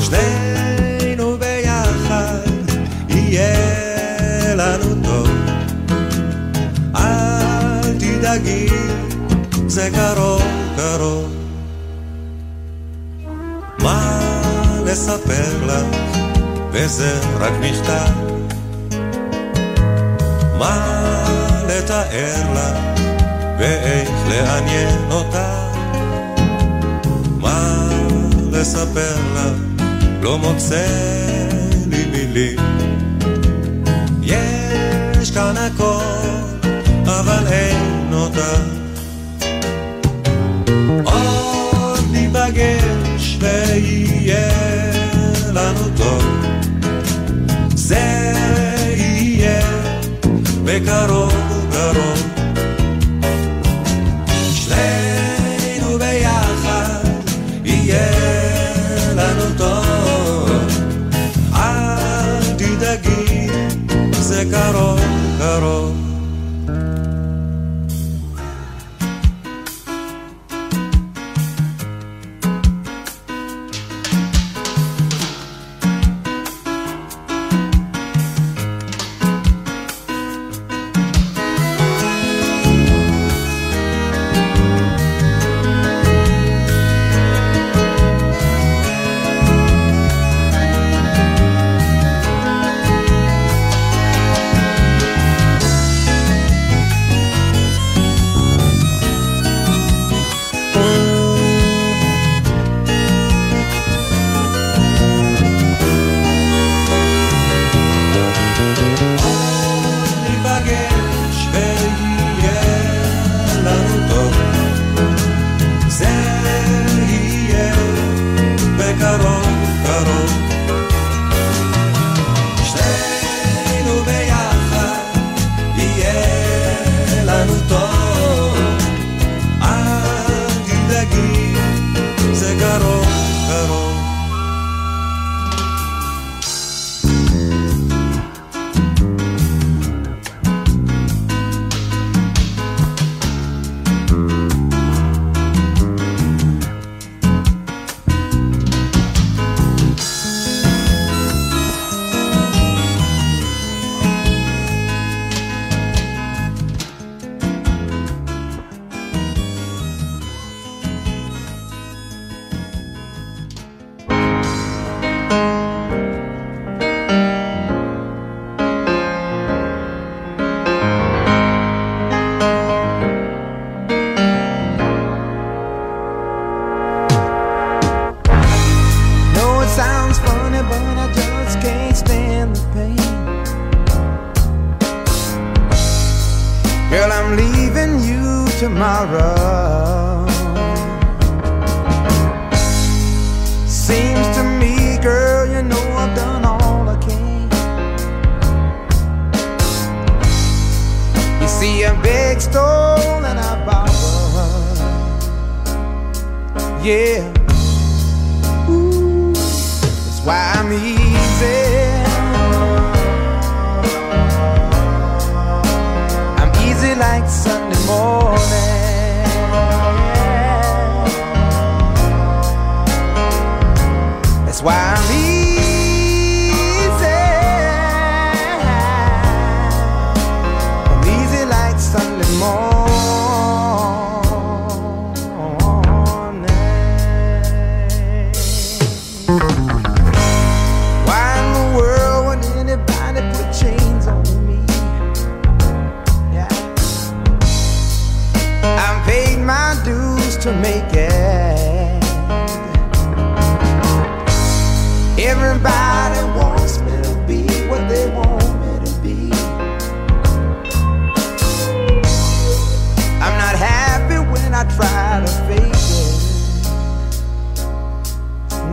שנינו ביחד יהיה לנו טוב. אל תדאגי, זה קרוב קרוב. מה לספר לך, וזה רק מכתב. מה לתאר לך, ואיך לעניין אותה. מה לספר לך, לא מוצא לי מילים. יש כאן הכל, אבל אין אותה. עוד ניפגש ויהיה לנו טוב. זה יהיה בקרוב קרוב. שנינו ביחד יהיה לנו טוב. אל תדאגי, זה קרוב קרוב. Why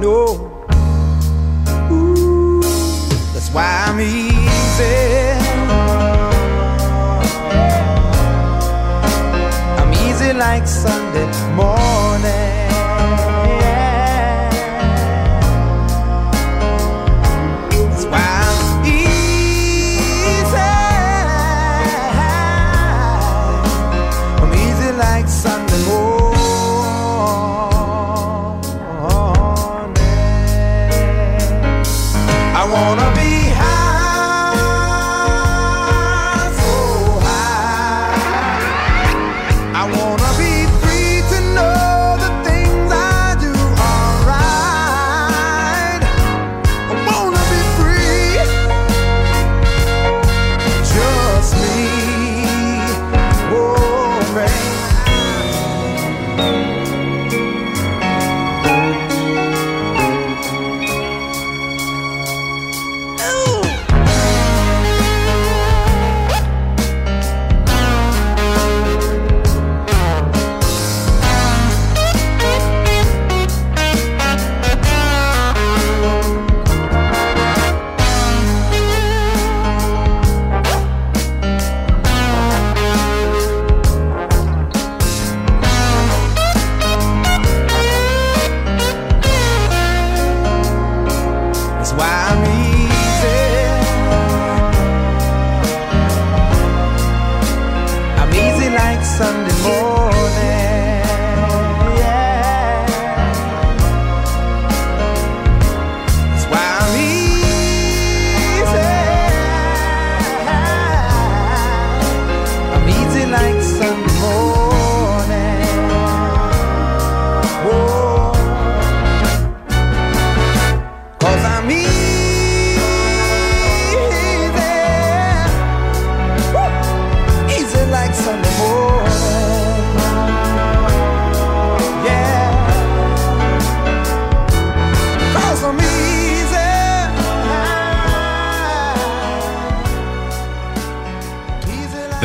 know. Ooh, that's why I'm easy. I'm easy like Sunday morning.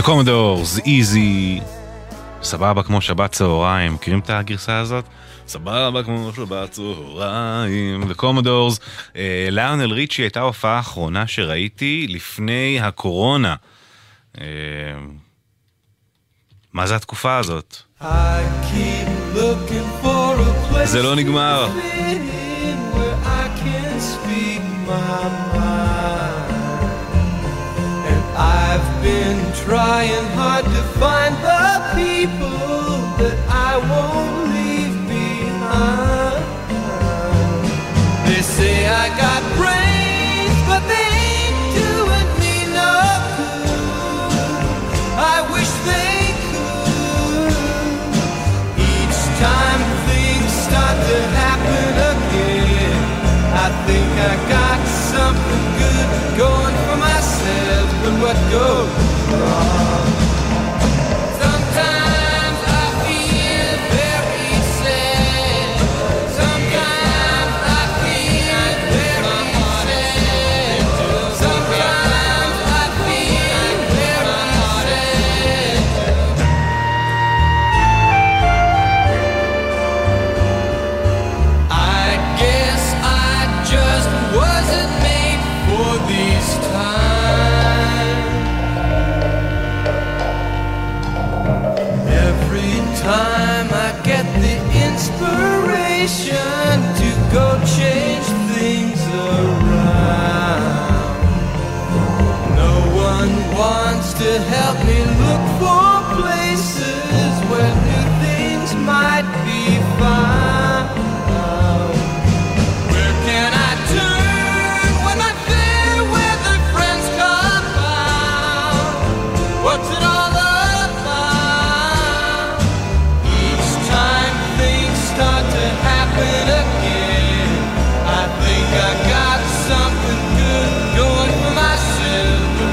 קומדורס, איזי, סבבה כמו שבת צהריים, מכירים את הגרסה הזאת? סבבה כמו שבת צהריים, לקומדורס. ליונל ריצ'י הייתה הופעה האחרונה שראיתי לפני הקורונה. מה זה התקופה הזאת? זה לא נגמר. I've been trying hard to find the people that I won't leave behind. They say I got brains, but they ain't doing me no good. I wish they could. Each time things start to happen again, I think I got something good going for myself. But what goes wrong? Sometimes I feel very sad. Sometimes I feel very sad. Sometimes I feel very sad. I guess I just wasn't made for these times. Time I get the inspiration to go change things around. No one wants to help me look for places where new things might be found. Where can I turn when I fear where the friends come from? What's it all?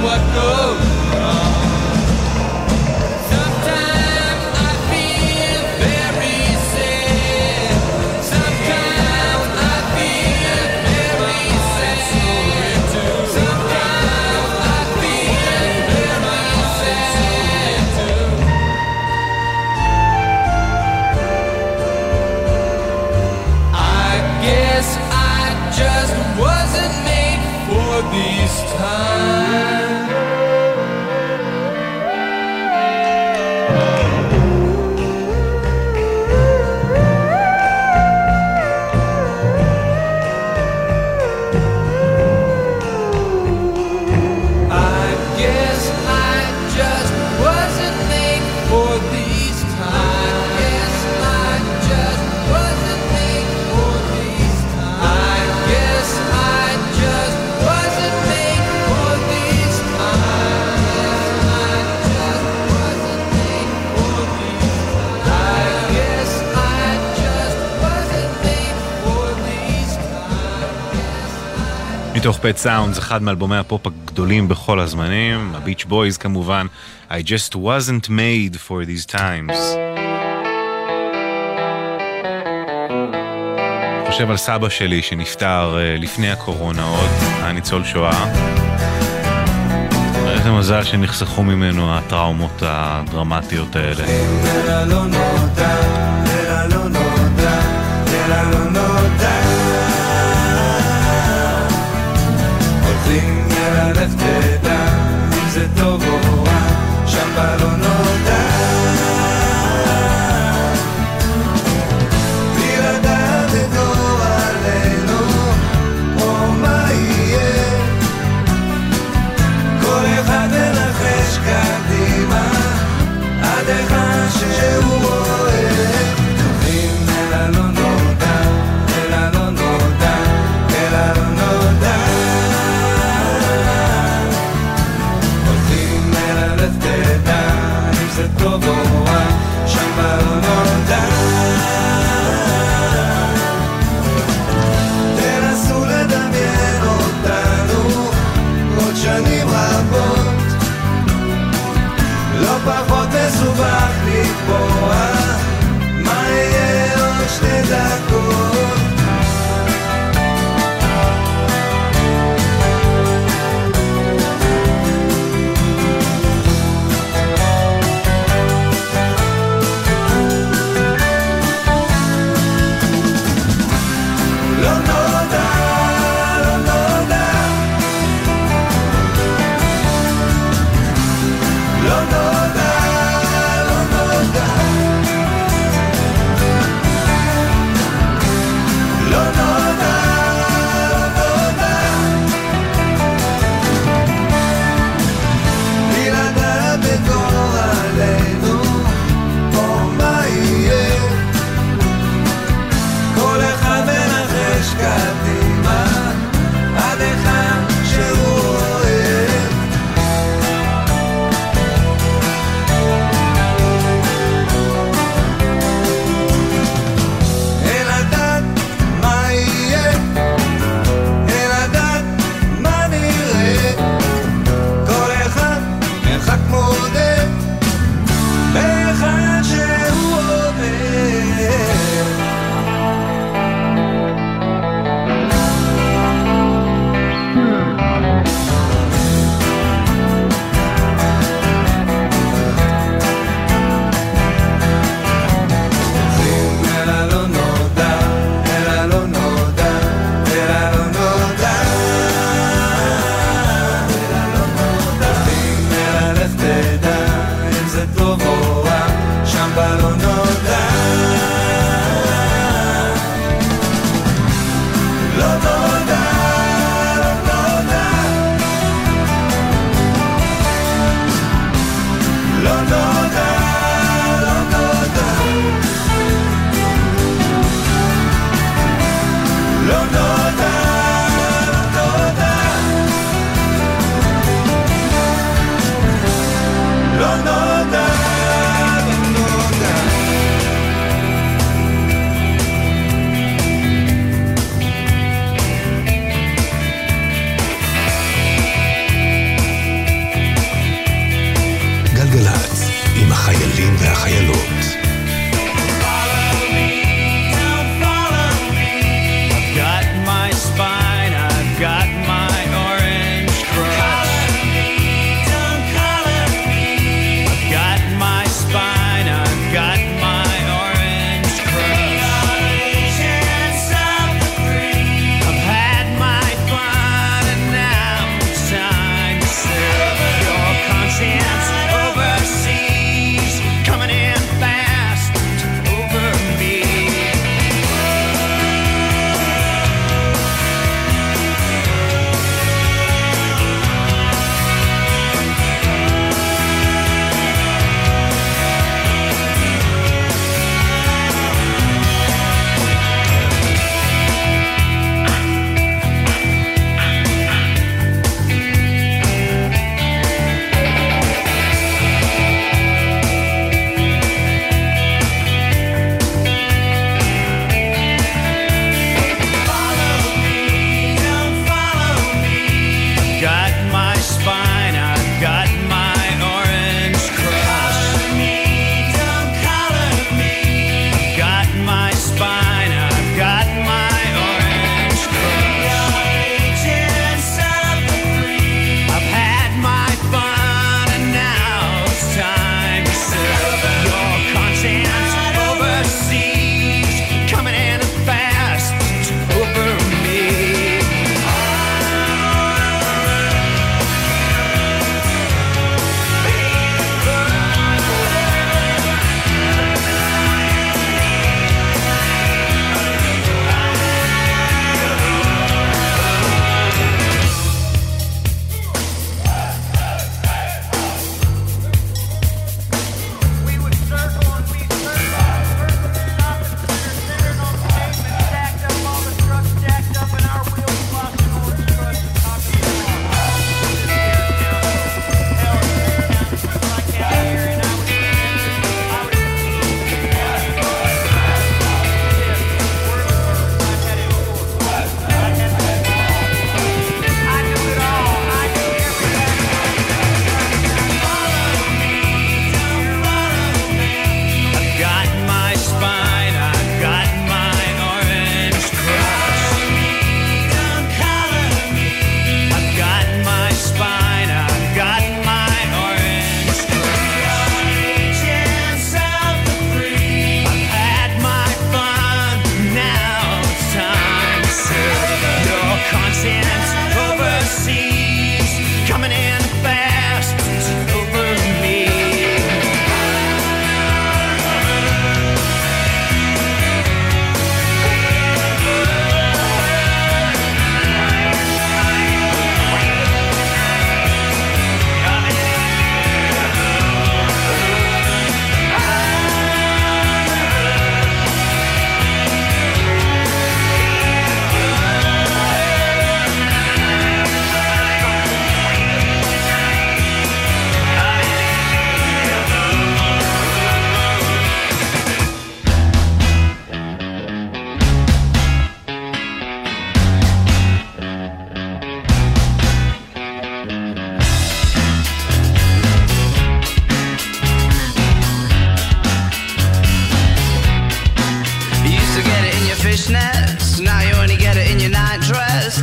What goes wrong? מתוך Pet Sounds, אחד מאלבומי הפופ הגדולים בכל הזמנים, הביץ' בויז כמובן, I just wasn't made for these times. חושב על סבא שלי שנפטר לפני הקורונה עוד, הניצול שואה. איזה מזל שנחסכו ממנו הטראומות הדרמטיות האלה. שהוא רואה, טובים אל הלא נורדה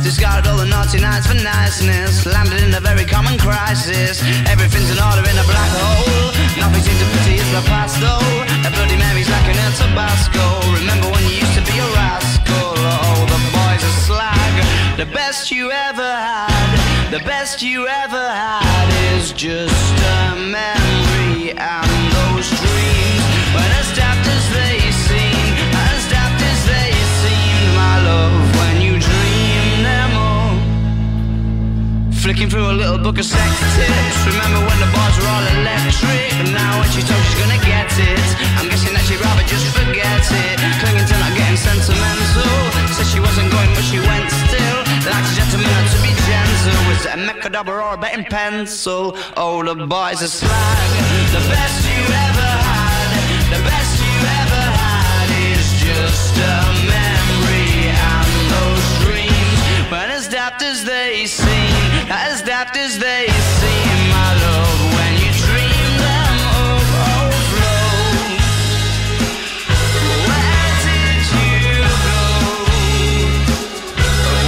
Discarded all the naughty nights for niceness. Landed in a very common crisis. Everything's in order in a black hole. Nothing seems to pity is the past though. That Bloody Mary's like an El Tabasco. Remember when you used to be a rascal? Oh, the boys are slag. The best you ever had, the best you ever had is just a memory and those dreams. But as daft as they seem, as daft as they seem, my love, when you dream them all. Flicking through a little book of sex tips. Remember when the bars were all electric? Now when she told she's gonna get it, I'm guessing that she'd rather just forget it. Clinging to not getting sentimental. Said she wasn't going but she went still. Like a gentleman not to be gentle. Was it a mechadobber or a betting pencil? Oh, the boys are slag. The best you ever had, the best you ever had is just a memory and those dreams. But as daft as they seem, as daft as they seem, my love, when you dream them overflow. Where did you go?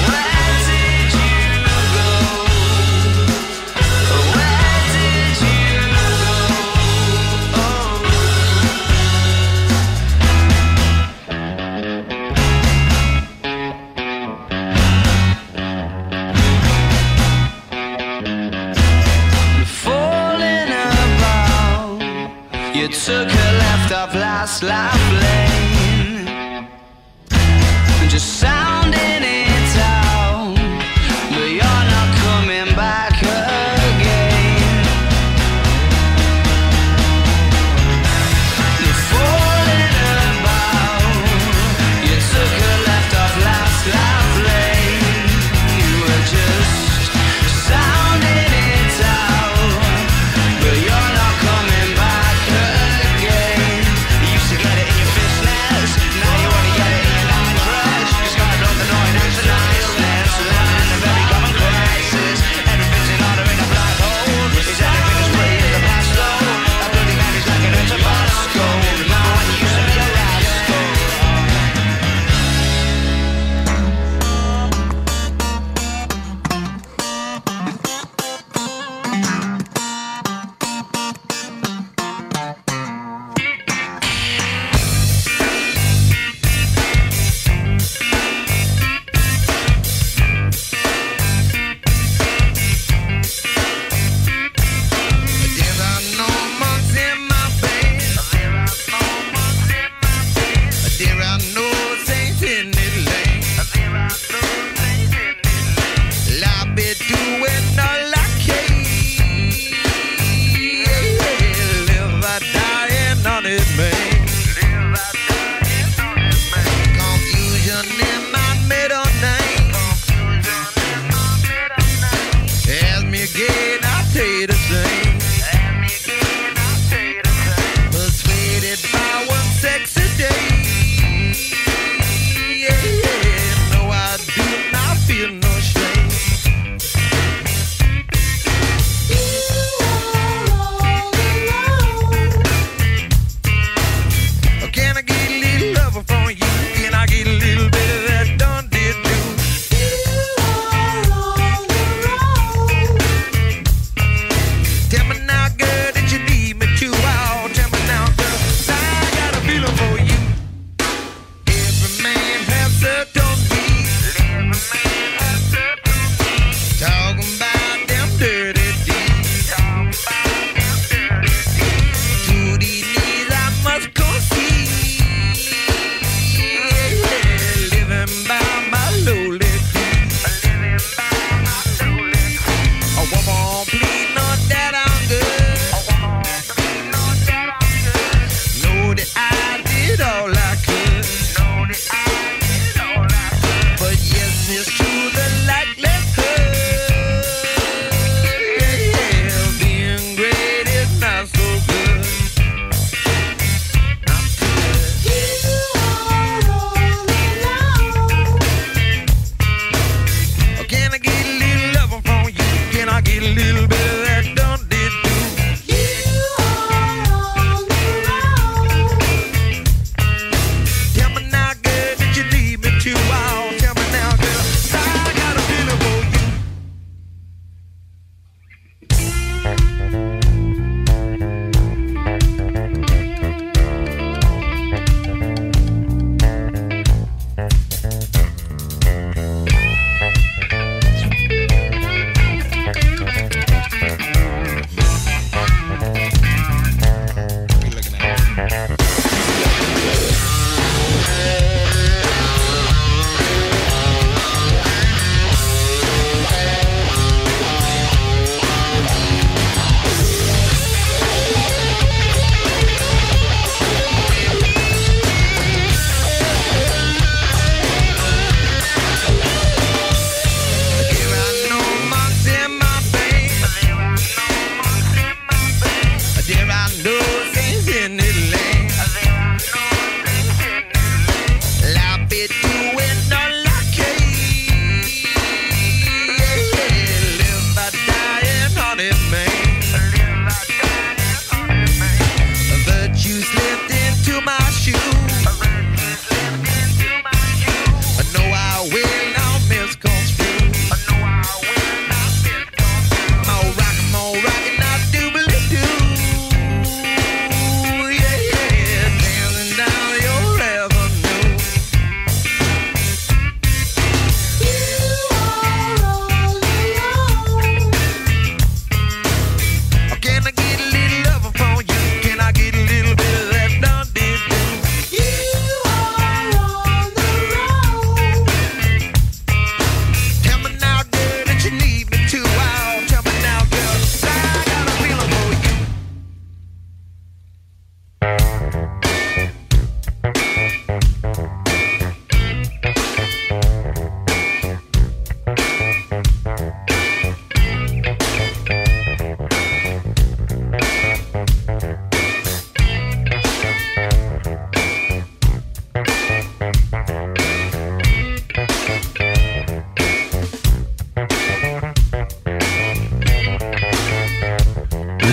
Where did you go? Where did you go? Falling about, you took a left off last lap lane, and just sounding it out, but you're not coming back again. You're falling about, you took a left off last lap lane, you were just sounding it out. But you're not coming back again. You used to get it in your fist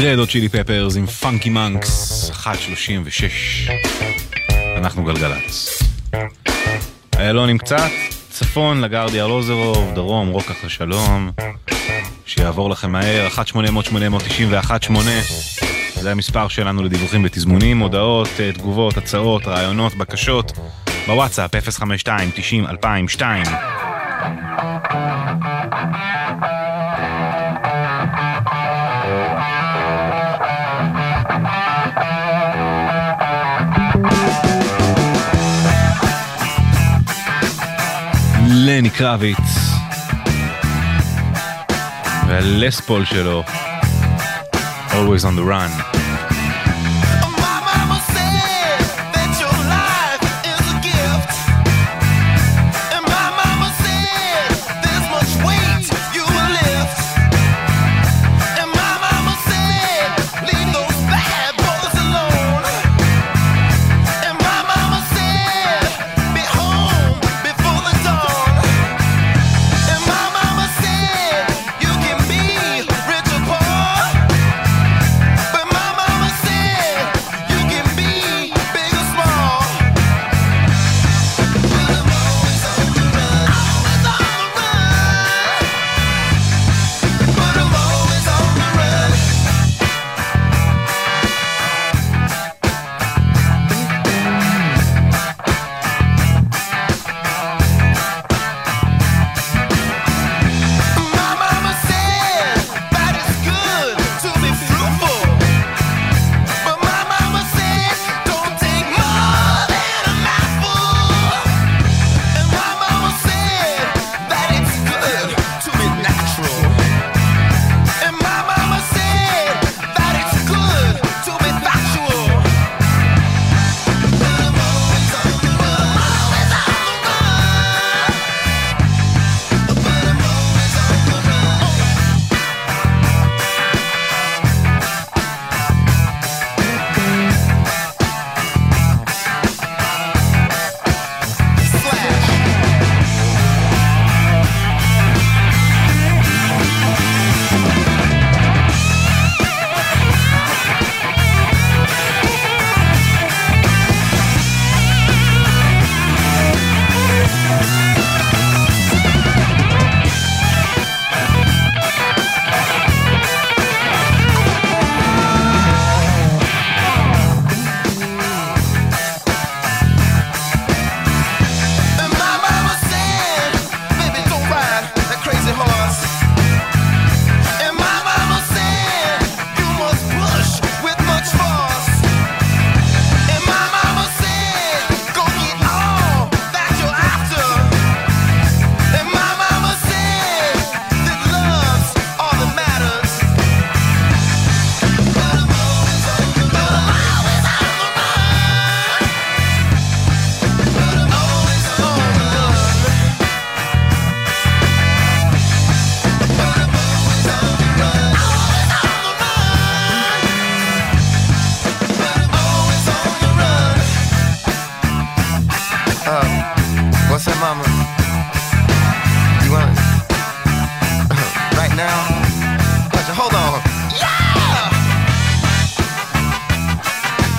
רד הוט צ'ילי פפרס עם פאנקי מנקס, 1:36. אנחנו גלגלץ. איילונים קצת, צפון לגרדי ארלוזרוב, דרום רוקח לשלום, שיעבור לכם מהר, 1-800-891-8. זה המספר שלנו לדיווחים בתזמונים, הודעות, תגובות, הצעות, רעיונות, בקשות, בוואטסאפ 052-90-2002. לני קרביץ והלספול שלו, Always on the Run.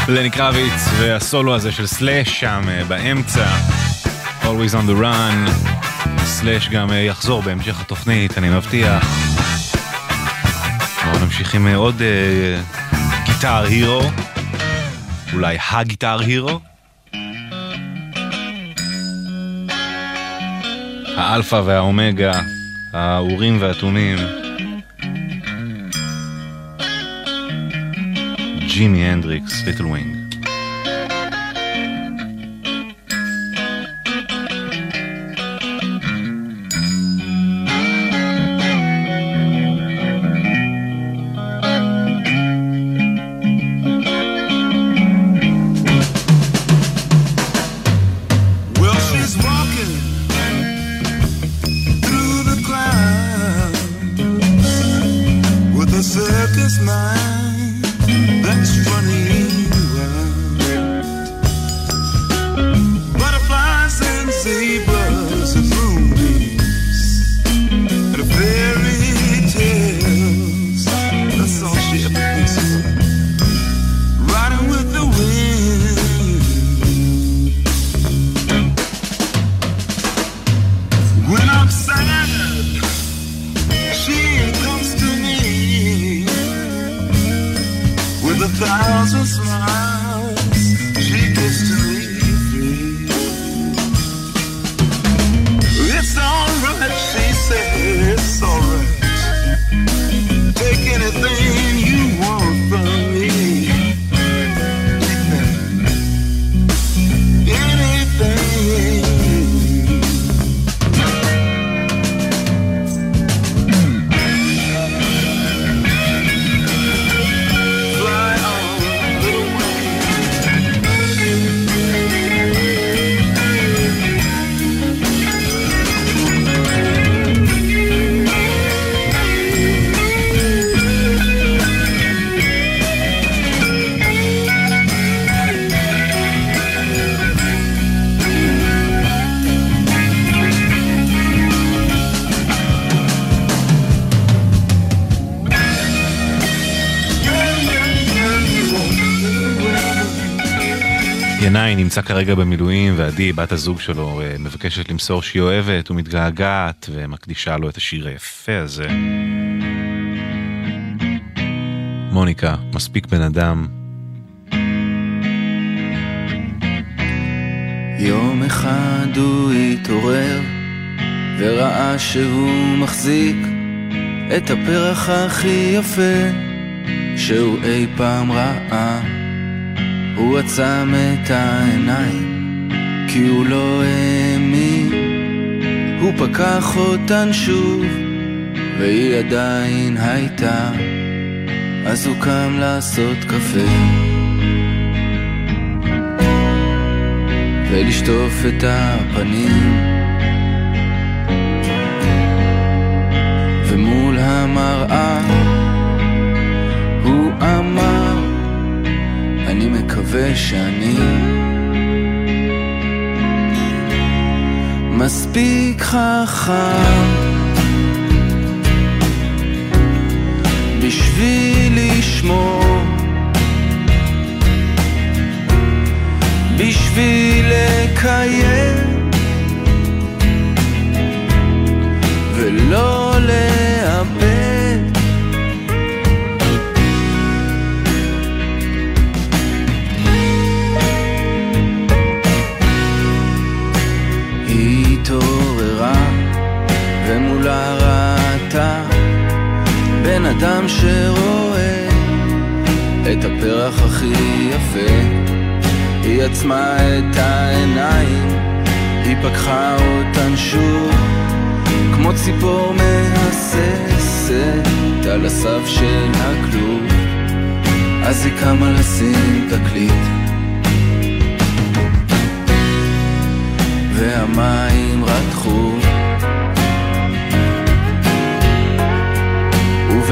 לני קרביץ והסולו הזה של סלאש שם באמצע, Always on the Run. סלאש גם יחזור בהמשך התוכנית, אני מבטיח. בואו נמשיך עם עוד גיטר הירו, אולי הגיטר הירו, האלפא והאומגה, האורים והתומים, Jimi Hendrix, Little Wing. Circus mind that's running you out. smiles and smiles she gives to me free. It's alright, she said, it's alright. Take anything you want from me. Anything. ינאי נמצא כרגע במילואים, ועדי, בת הזוג שלו, מבקשת למסור שהיא אוהבת ומתגעגעת, ומקדישה לו את השיר היפה הזה. מוניקה, מספיק בן אדם. יום אחד הוא התעורר, וראה שהוא מחזיק את הפרח הכי יפה שהוא אי פעם ראה. הוא עצם את העיניים, כי הוא לא האמין. הוא פקח אותן שוב, והיא עדיין הייתה. אז הוא קם לעשות קפה ולשטוף את הפנים, ומול המראה הוא אמר, אני מקווה שאני מספיק חכם בשביל לשמור, בשביל לקיים ולא לאבד. ומולה ראתה בן אדם שרואה את הפרח הכי יפה. היא עצמה את העיניים, היא פקחה אותן שוב, כמו ציפור מהססת על הסף של הכלוב. אז היא קמה לשים תקליט, והמים רתחו,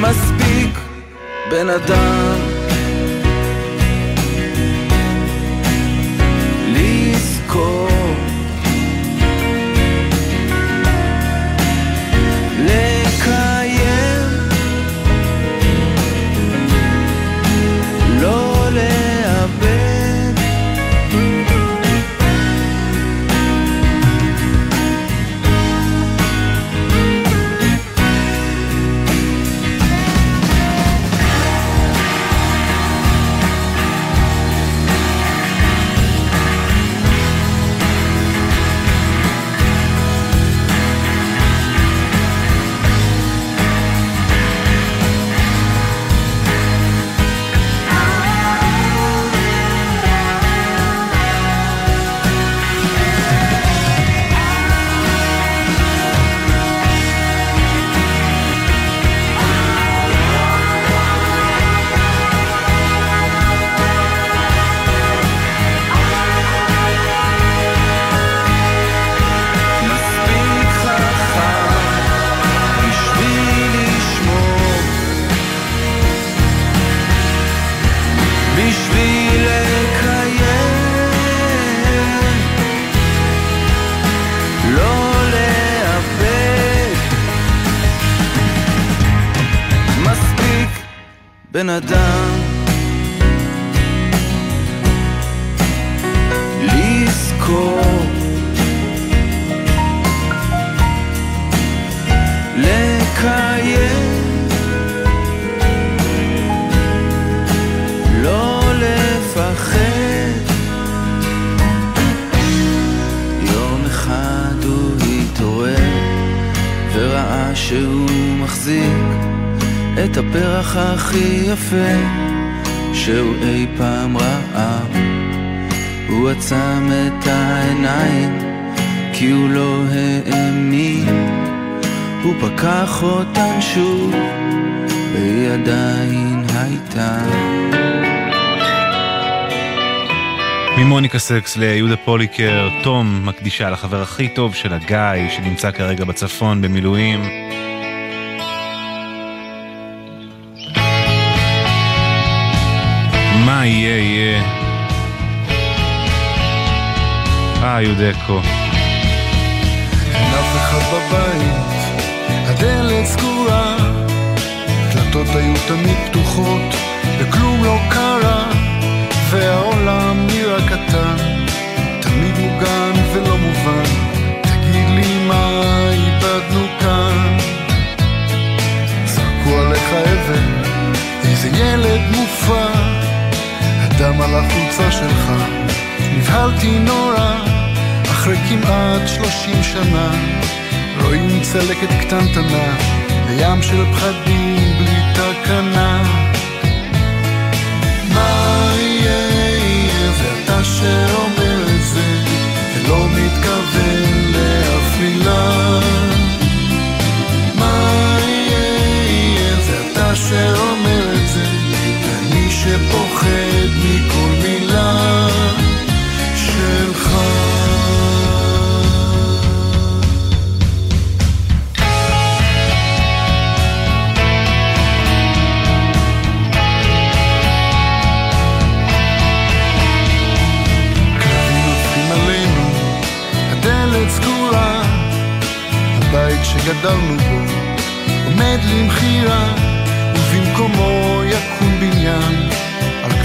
מספיק בן אדם לזכור, לקיים, לא לאבד. בן אדם לזכור לקיים לא לפחד יום אחד הוא התעורר וראה שהוא מחזיק את הפרח הכי יפה שהוא אי פעם ראה הוא עצם את העיניים כי הוא לא האמין הוא פקח אותן שוב והיא עדיין הייתה ממוניקה סקס ליהודה פוליקר תום מקדישה לחבר הכי טוב של הגיא שנמצא כרגע בצפון במילואים מה יהיה? יודקו אין אף אחד בבית הדלת סגורה דלתות היו תמיד פתוחות וכלום לא קרה והעולם נראה קטן תמיד מוגן ולא מובן תגיד לי מה איבדנו כאן זרקו עליך אבן איזה ילד מופע דם על החולצה שלך נבהלתי נורא אחרי כמעט 30 שנה רואים צלקת קטנטנה לים של פחדים בלי תקנה מה יהיה ואתה שאומר את זה ולא מתכוון לאף מילה מה יהיה ואתה שאומר את זה ואני שפוחד מכל מילה שלך כלבים נופים עלינו הדלת סגורה הבית שגדלנו בו עומד למחירה ובמקומו יקום בניין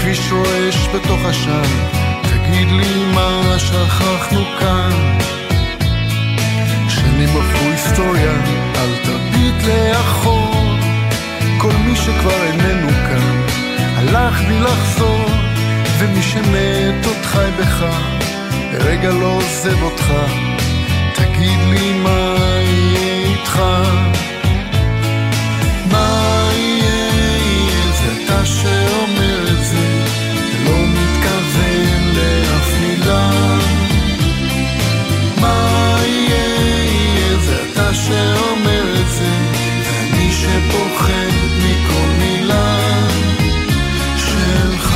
כפי שורש בתוך השם תגיד לי מה שכחנו כאן שנים עפו היסטוריה אל תביט לאחור כל מי שכבר איננו כאן הלך בלי לחזור ומי שמת עוד חי בך לרגע לא עוזב אותך תגיד לי מה יהיה איתך מה יהיה זה אתה שאומר מה יהיה זה אתה שאומר את זה ואני שפוחד מכל מילה שלך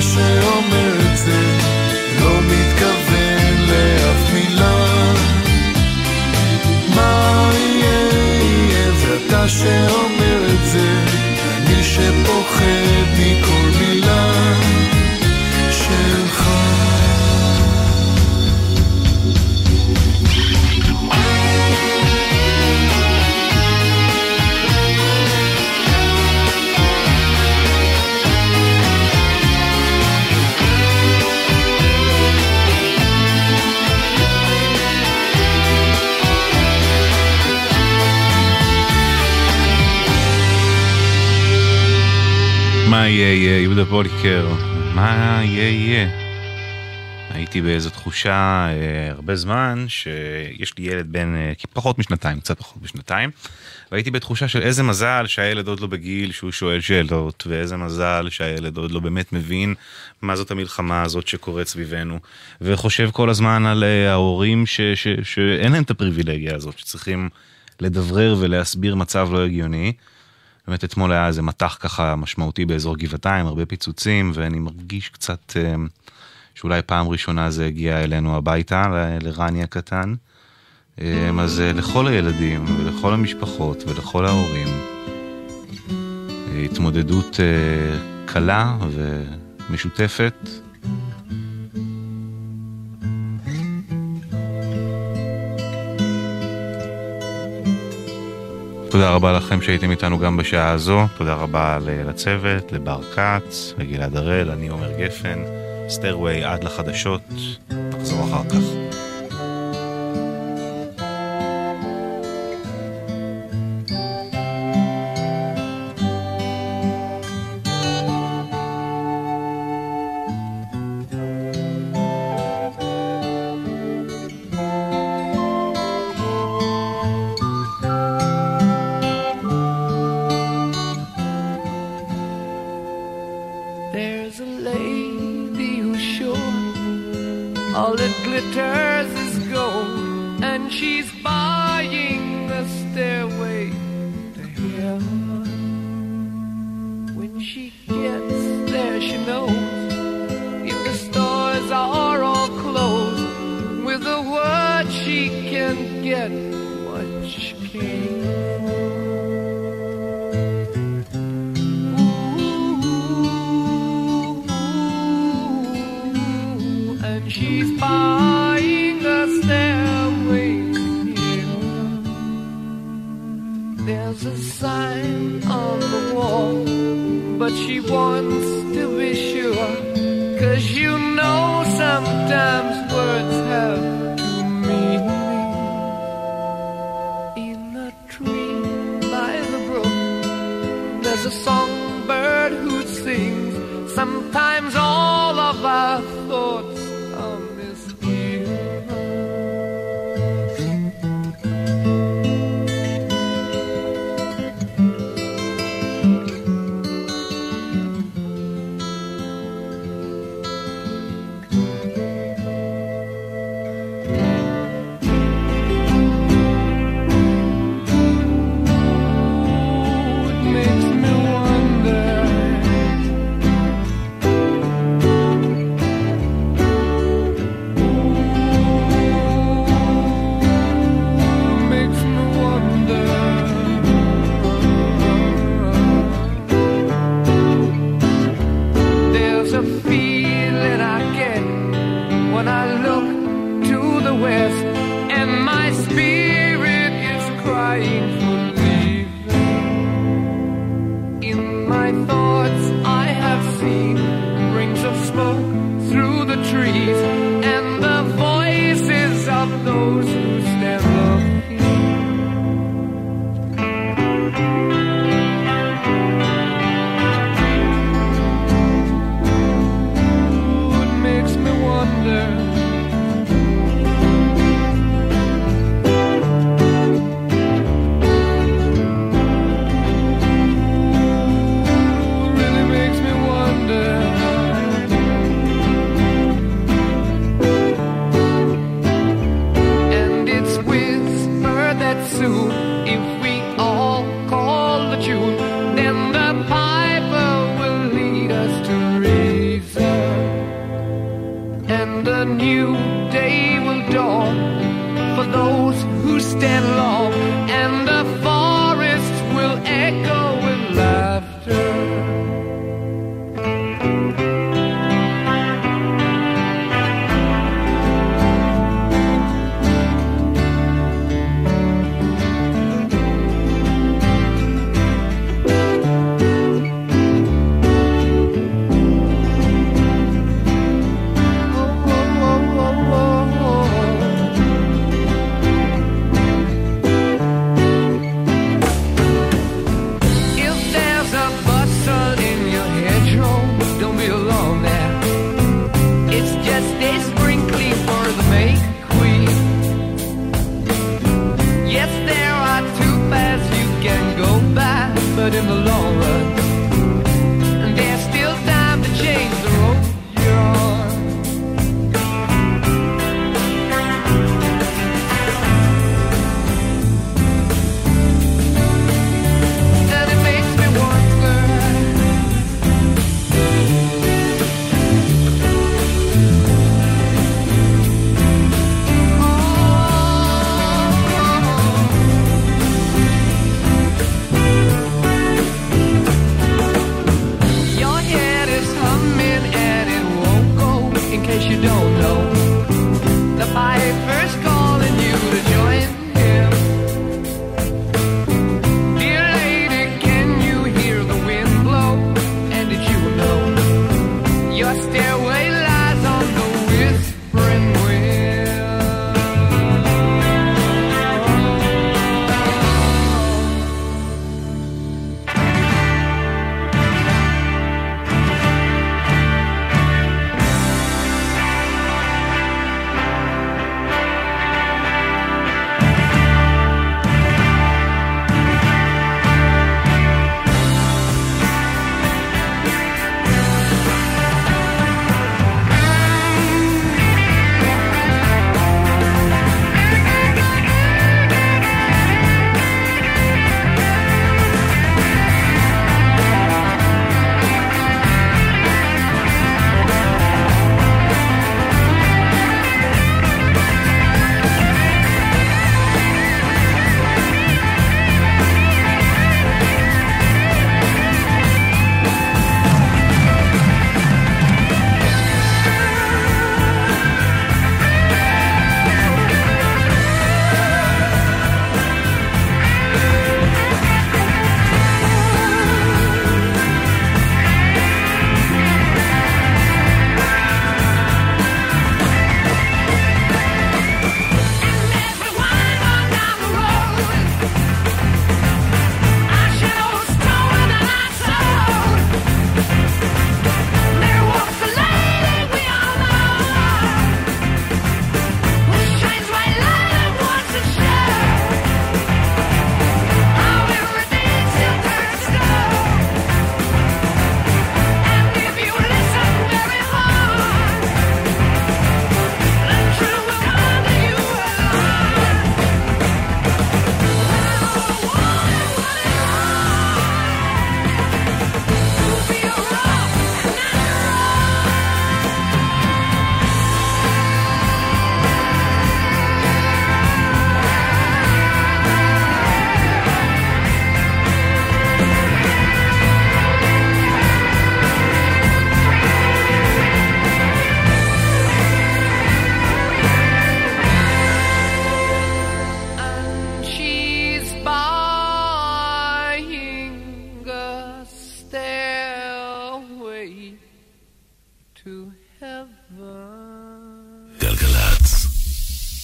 שאומר את זה לא מתכוון לאף מילה מה יהיה ואתה שאומר את זה אני שפוחד מכל מילה שלך מה יהיה, יהודה פוליקר, מה יהיה? הייתי באיזו תחושה הרבה זמן שיש לי ילד בן פחות משנתיים, קצת פחות משנתיים, והייתי בתחושה של איזה מזל שהילד עוד לא בגיל שהוא שואל שאלות, ואיזה מזל שהילד עוד לא באמת מבין מה זאת המלחמה הזאת שקורית סביבנו, וחושב כל הזמן על ההורים שאין להם את הפריבילגיה הזאת, שצריכים לדברר ולהסביר מצב לא הגיוני, באמת אתמול היה איזה מתח ככה משמעותי באזור גבעתיים, הרבה פיצוצים, ואני מרגיש קצת שאולי פעם ראשונה זה הגיע אלינו הביתה, לרני הקטן. אז לכל הילדים ולכל המשפחות ולכל ההורים, התמודדות קלה ומשותפת. תודה רבה לכם שהייתם איתנו גם בשעה הזו. תודה רבה לצוות, לבר קץ, לגלעד הראל, אני עומר גפן, סטיירווי עד לחדשות, תחזור אחר כך.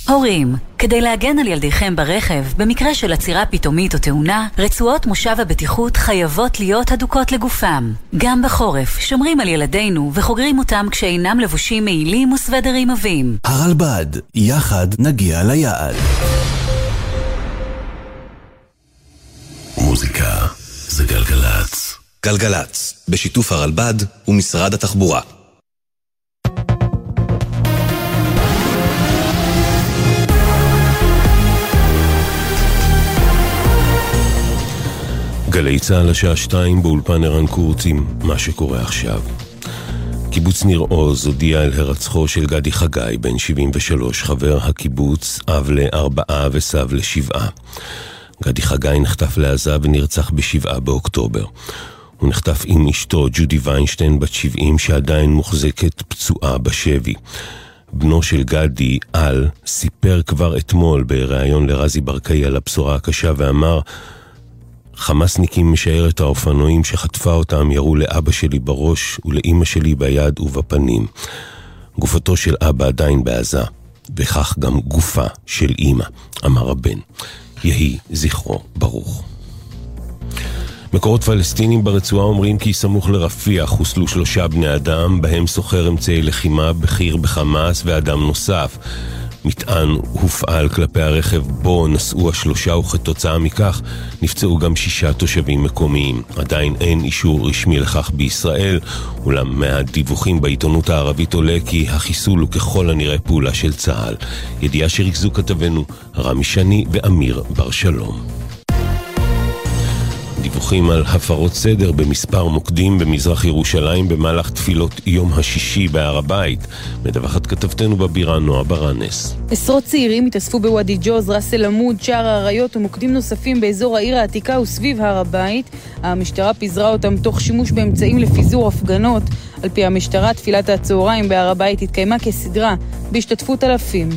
הורים, כדי להגן על ילדיכם ברכב, במקרה של עצירה פתאומית או תאונה, רצועות מושב הבטיחות חייבות להיות הדוקות לגופם. גם בחורף, שומרים על ילדינו וחוגרים אותם כשאינם לבושים מעילים וסוודרים עבים. הרלב"ד, יחד נגיע ליעד. מוזיקה זה גלגלץ. גלגלץ, בשיתוף הרלב"ד ומשרד התחבורה. גלי צהל השעה 2 באולפן ערן קורצים, מה שקורה עכשיו. קיבוץ ניר עוז הודיע על הרצחו של גדי חגי, בן 73, חבר הקיבוץ, אב ל4 וסב ל7. גדי חגי נחטף לעזה ונרצח ב7 באוקטובר. הוא נחטף עם אשתו, ג'ודי ויינשטיין, בת 70, שעדיין מוחזקת פצועה בשבי. בנו של גדי, אל, סיפר כבר אתמול בריאיון לרזי ברקאי על הבשורה הקשה ואמר, חמאסניקים משאר את האופנועים שחטפה אותם ירו לאבא שלי בראש ולאמא שלי ביד ובפנים. גופתו של אבא עדיין בעזה, וכך גם גופה של אמא, אמר הבן. יהי זכרו ברוך. מקורות פלסטינים ברצועה אומרים כי סמוך לרפיח חוסלו 3 בני אדם, בהם סוחר אמצעי לחימה, בכיר בחמאס ואדם נוסף. מטען הופעל כלפי הרכב בו נסעו 3 וכתוצאה מכך נפצעו גם 6 תושבים מקומיים. עדיין אין אישור רשמי לכך בישראל, אולם מהדיווחים בעיתונות הערבית עולה כי החיסול הוא ככל הנראה פעולה של צה"ל. ידיעה שריכזו כתבנו רמי שני ואמיר בר שלום. דיווחים על הפרות סדר במספר מוקדים במזרח ירושלים במהלך תפילות יום השישי בהר הבית. מדווחת כתבתנו בבירה נועה ברנס. עשרות צעירים התאספו בוואדי ג'וז, רס אל עמוד, שער העריות ומוקדים נוספים באזור העיר העתיקה וסביב הר הבית. המשטרה פיזרה אותם תוך שימוש באמצעים לפיזור הפגנות. על פי המשטרה, תפילת הצהריים בהר הבית התקיימה כסדרה בהשתתפות אלפים.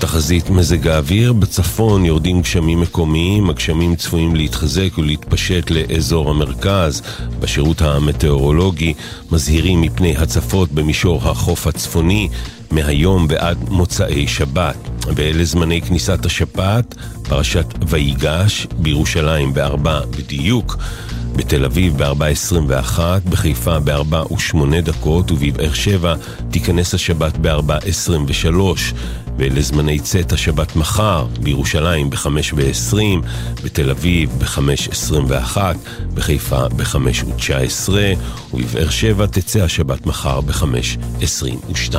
תחזית מזג האוויר, בצפון יורדים גשמים מקומיים, הגשמים צפויים להתחזק ולהתפשט לאזור המרכז. בשירות המטאורולוגי מזהירים מפני הצפות במישור החוף הצפוני מהיום ועד מוצאי שבת. ואלה זמני כניסת השבת, פרשת ויגש בירושלים ב4 בדיוק, בתל אביב ב4:21, בחיפה ב4:08 ובבאר שבע תיכנס השבת ב4:23. ולזמני צאת השבת מחר, בירושלים ב5:20, בתל אביב ב5:21, בחיפה ב5:19, ובבאר שבע תצא השבת מחר ב5:22.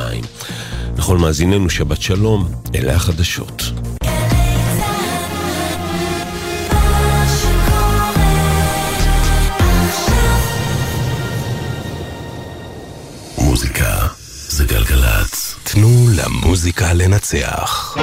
לכל מאזיננו שבת שלום, אלה החדשות. תנו למוזיקה לנצח.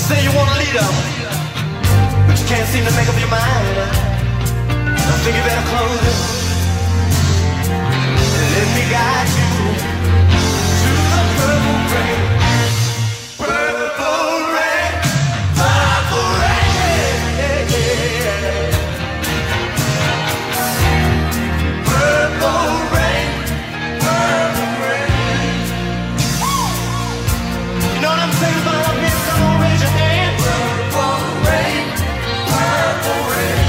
You say you wanna lead them, but you can't seem to make up your mind. I think you better close it and let me guide you to the purple rain. Purple rain, purple rain, purple rain, purple rain. You know what I'm saying about our hands? Come on, raise your hand. Purple rain, purple rain.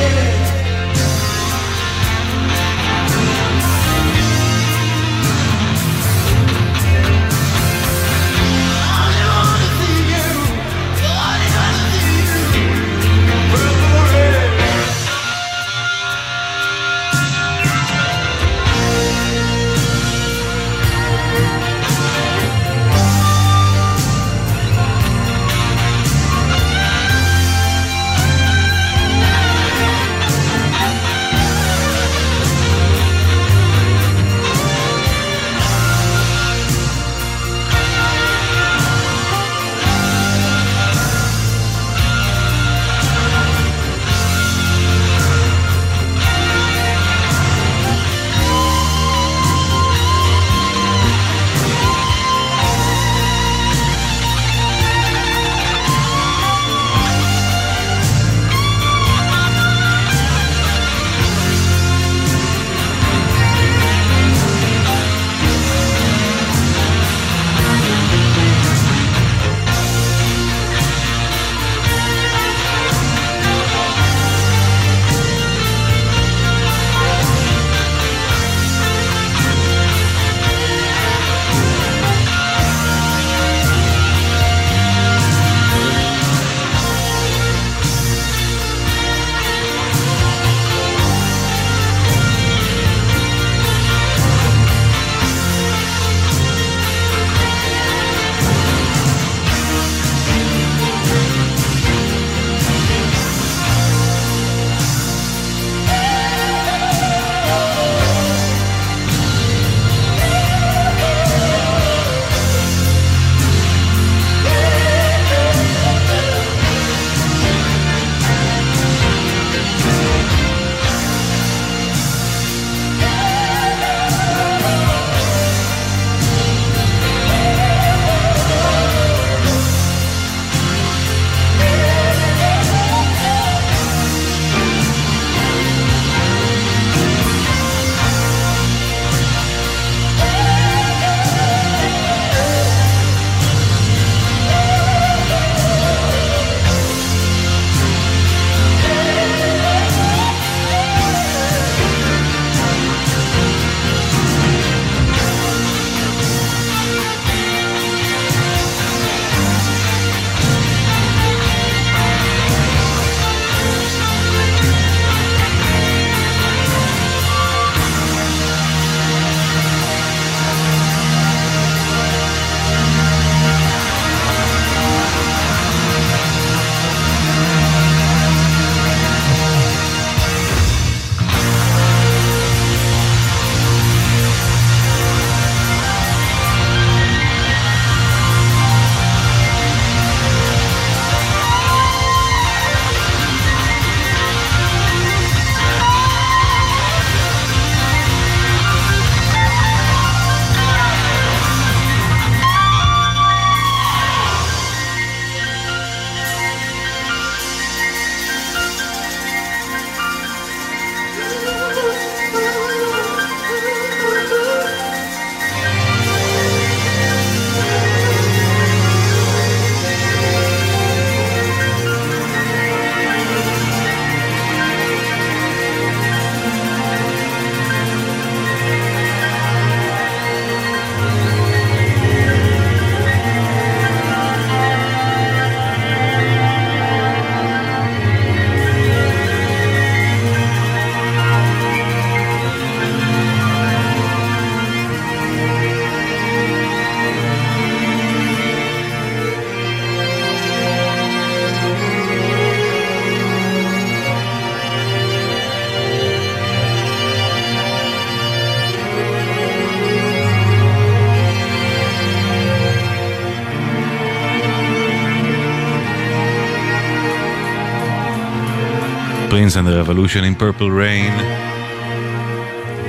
Prince and the Revolution in Purple Rain.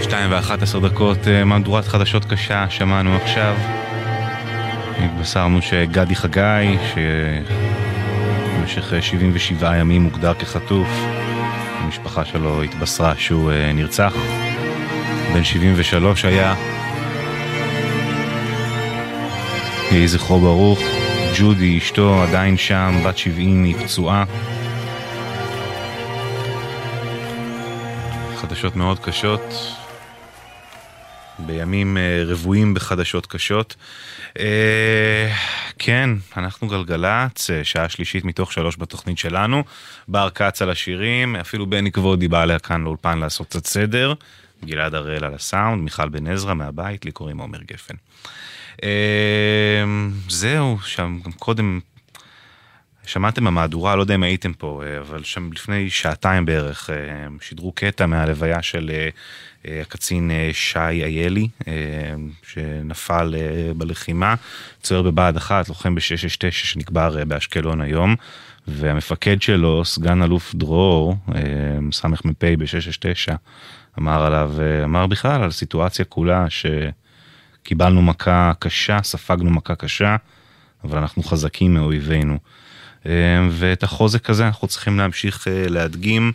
2:11 מהדורת חדשות קשה שמענו עכשיו. התבשרנו שגדי חגי, שבמשך 77 ימים מוגדר כחטוף, המשפחה שלו התבשרה שהוא נרצח. בן 73 היה. יהי זכרו ברוך. ג'ודי, אשתו, עדיין שם, בת 70, היא פצועה. חדשות מאוד קשות. בימים רבועים בחדשות קשות. כן, אנחנו גלגלץ, שעה שלישית מתוך 3 בתוכנית שלנו. בר קץ על השירים, אפילו בני כבודי בא עליה כאן לאולפן לעשות קצת סדר. גלעד הראל על הסאונד, מיכל בן עזרא מהבית, לי קוראים עומר גפן. זהו, שם גם קודם שמעתם המהדורה, לא יודע אם הייתם פה, אבל שם לפני שעתיים בערך שידרו קטע מהלוויה של הקצין שי איילי, שנפל בלחימה, צוער בבה"ד 1, לוחם ב-669 שנקבר באשקלון היום, והמפקד שלו, סגן אלוף דרור, סמך מ"פ ב-669, אמר עליו, אמר בכלל על סיטואציה כולה שקיבלנו מכה קשה, ספגנו מכה קשה, אבל אנחנו חזקים מאויבינו. ואת החוזק הזה אנחנו צריכים להמשיך להדגים,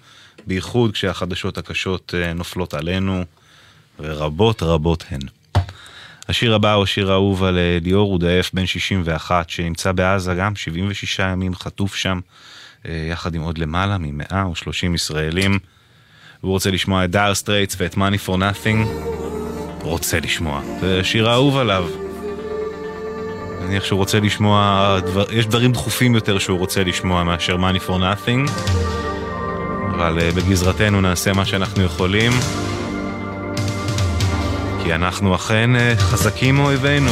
בייחוד כשהחדשות הקשות נופלות עלינו, ורבות רבות הן. השיר הבא הוא שיר אהוב על ליאור רודאף, בן 61, שנמצא בעזה גם 76 ימים חטוף שם, יחד עם עוד למעלה מ-130 ישראלים. הוא רוצה לשמוע את Dire Straits ואת Money for Nothing. רוצה לשמוע. זה שיר אהוב עליו. נניח שהוא רוצה לשמוע, יש דברים דחופים יותר שהוא רוצה לשמוע מאשר Money for Nothing, אבל בגזרתנו נעשה מה שאנחנו יכולים, כי אנחנו אכן חזקים אויבינו.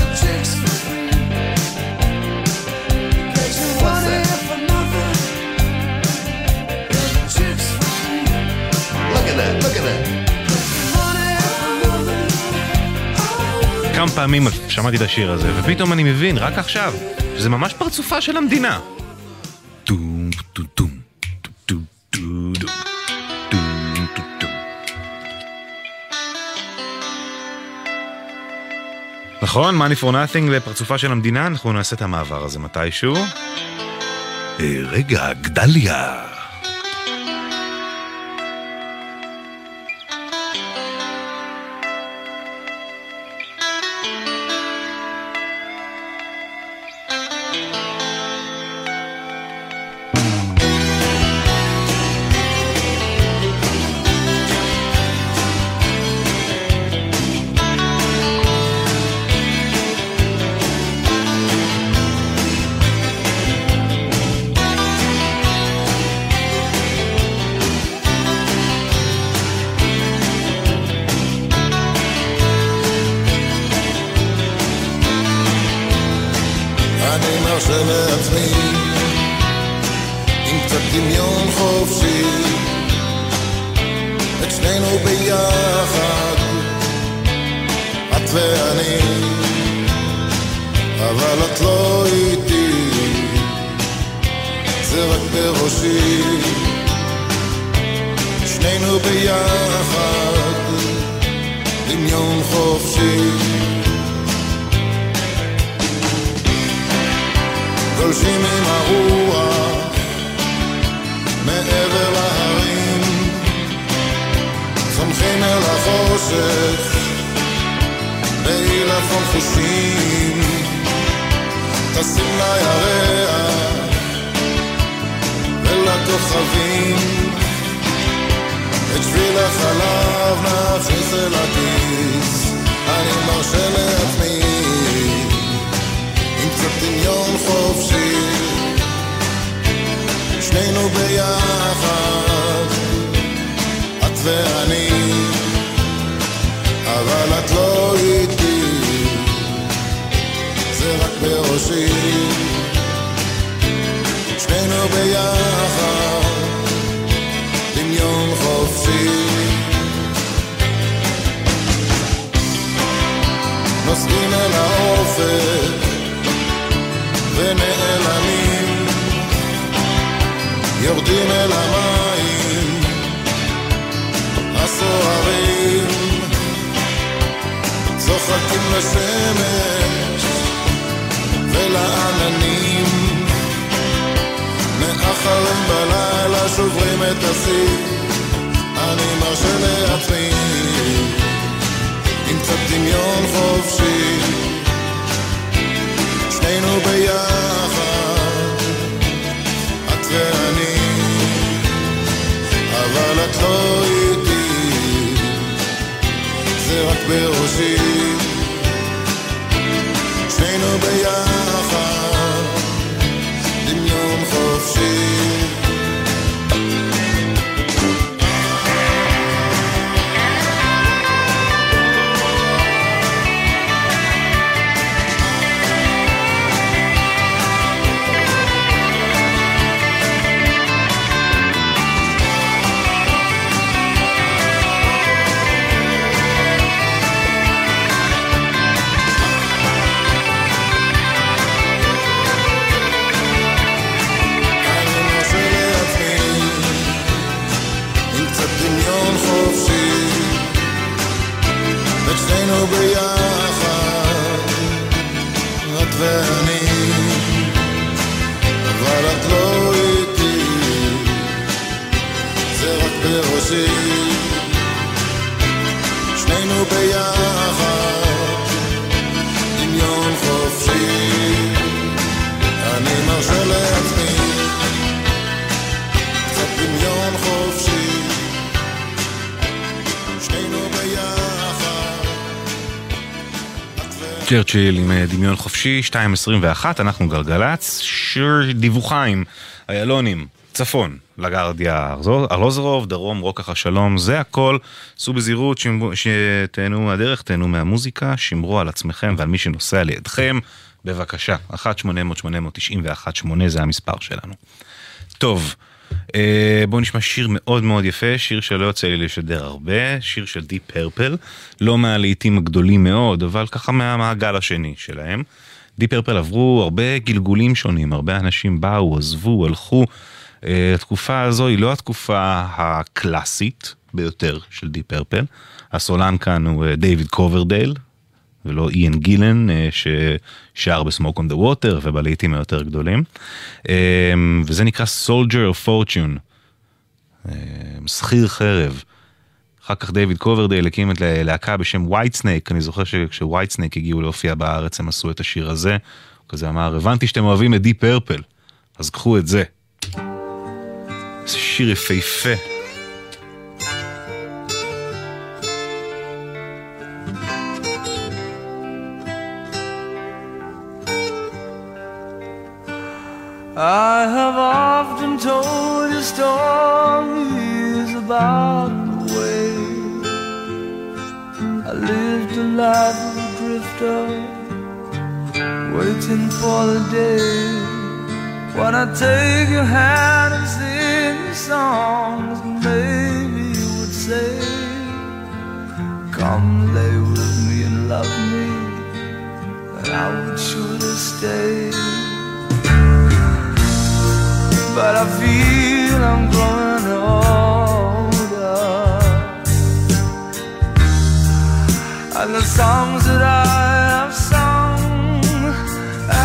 your chicks for free. What's that? Look at that, look at that. כמה פעמים שמעתי את השיר הזה, ופתאום אני מבין, רק עכשיו, שזה ממש פרצופה של המדינה. נכון, Money for Nothing לפרצופה של המדינה, אנחנו נעשה את המעבר הזה מתישהו. רגע, גדליה. צ'רצ'יל עם דמיון חופשי, 2:21, אנחנו גלגלץ, שיר דיווחיים, איילונים, צפון, לגרדיה ארלוזרוב, דרום, רוקח השלום, זה הכל, סעו בזהירות, שתהנו מהדרך, תהנו מהמוזיקה, שמרו על עצמכם ועל מי שנוסע לידכם, בבקשה, 1-800-891-8 זה המספר שלנו. טוב, בואו נשמע שיר מאוד מאוד יפה, שיר שלא יוצא לי לשדר הרבה, שיר של Deep Purple, לא מהלעיתים הגדולים מאוד, אבל ככה מהמעגל השני שלהם. Deep Purple עברו הרבה גלגולים שונים, הרבה אנשים באו, עזבו, הלכו. התקופה הזו היא לא התקופה הקלאסית ביותר של Deep Purple. הסולן כאן הוא David Coverdale, ולא איין גילן ששר בסמוק on the water ובלעיתים היותר גדולים, וזה נקרא Soldier of Fortune, שכיר חרב. אחר כך דיוויד קוברדייל הקים את להקה בשם Whitesnake, אני זוכר שכש-Whitesnake הגיעו להופיע בארץ הם עשו את השיר הזה, הוא כזה אמר, הבנתי שאתם אוהבים את Deep Purple, אז קחו את זה. זה שיר יפהפה. I have often told you stories about the way I lived a life of a drifter, waiting for the day when I take your hand and sing you songs, maybe you would say, come lay with me and love me, and I would surely stay. But I feel I'm growing older, and the songs that I have sung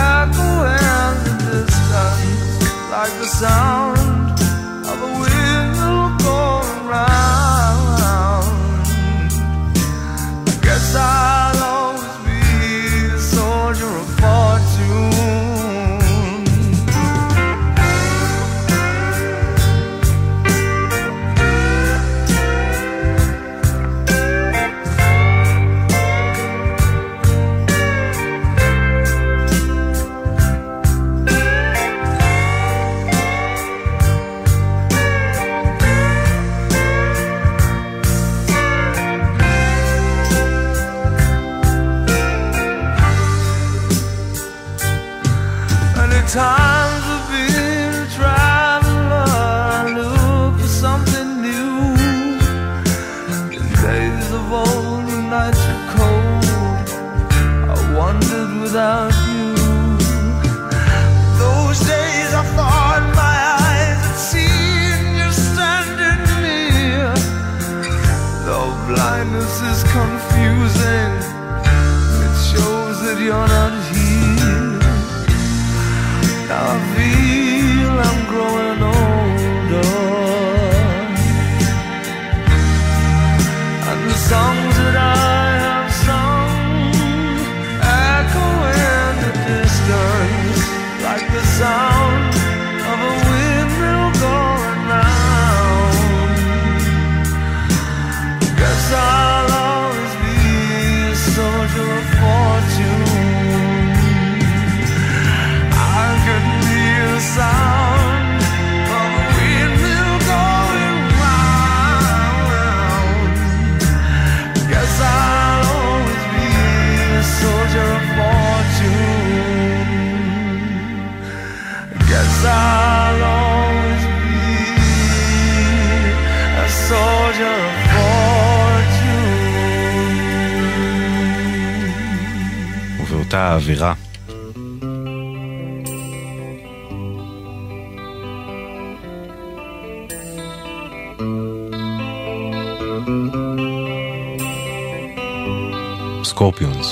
echo in the distance, like the sound of a wheel going round. I guess I'll always be a soldier of fortune. Times of being a traveler, I look for something new. In days of old, the nights were cold, I wandered without you. Those days I thought my eyes had seen you standing near. Though blindness is confusing, it shows that you're not here. I feel I'm growing older, and the songs that I have sung echo in the distance, like the sound of a windmill going round. Guess I'll always be a soldier of fortune. Sound of a windmill going round. Guess I'll always be a soldier of fortune. Guess I'll always be a soldier of fortune. ובאותה האווירה Scorpions.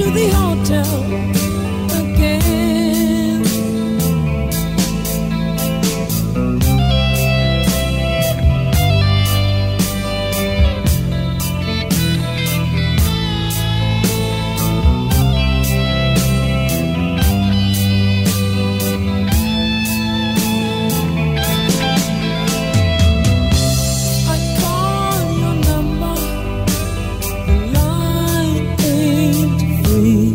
to the hotel again. I call your number, the line ain't free.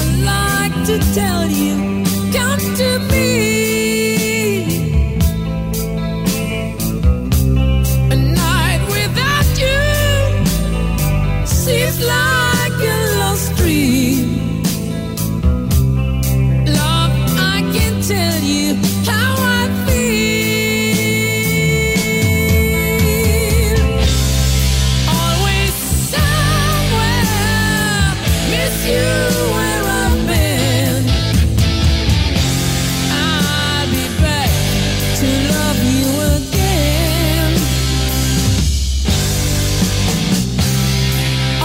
I'd like to tell you, come to me. A night without you seems like a lost dream. Love, I can tell you how I feel. Always somewhere, miss you where I've been. I'll be back to love you again.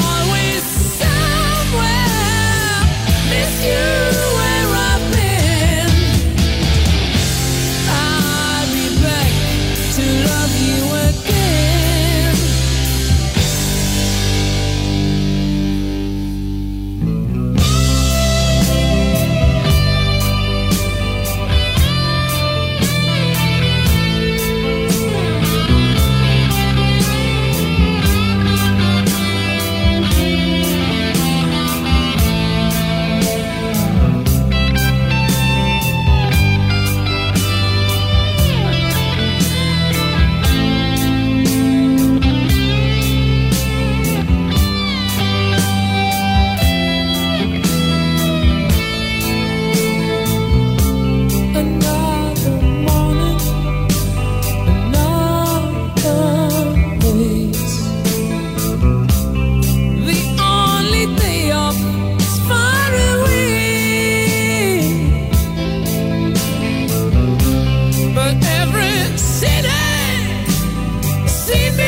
Always somewhere, miss you where I've been. I'll be back to love you again. Another morning, another face. The only day off is far away. But every city see me in the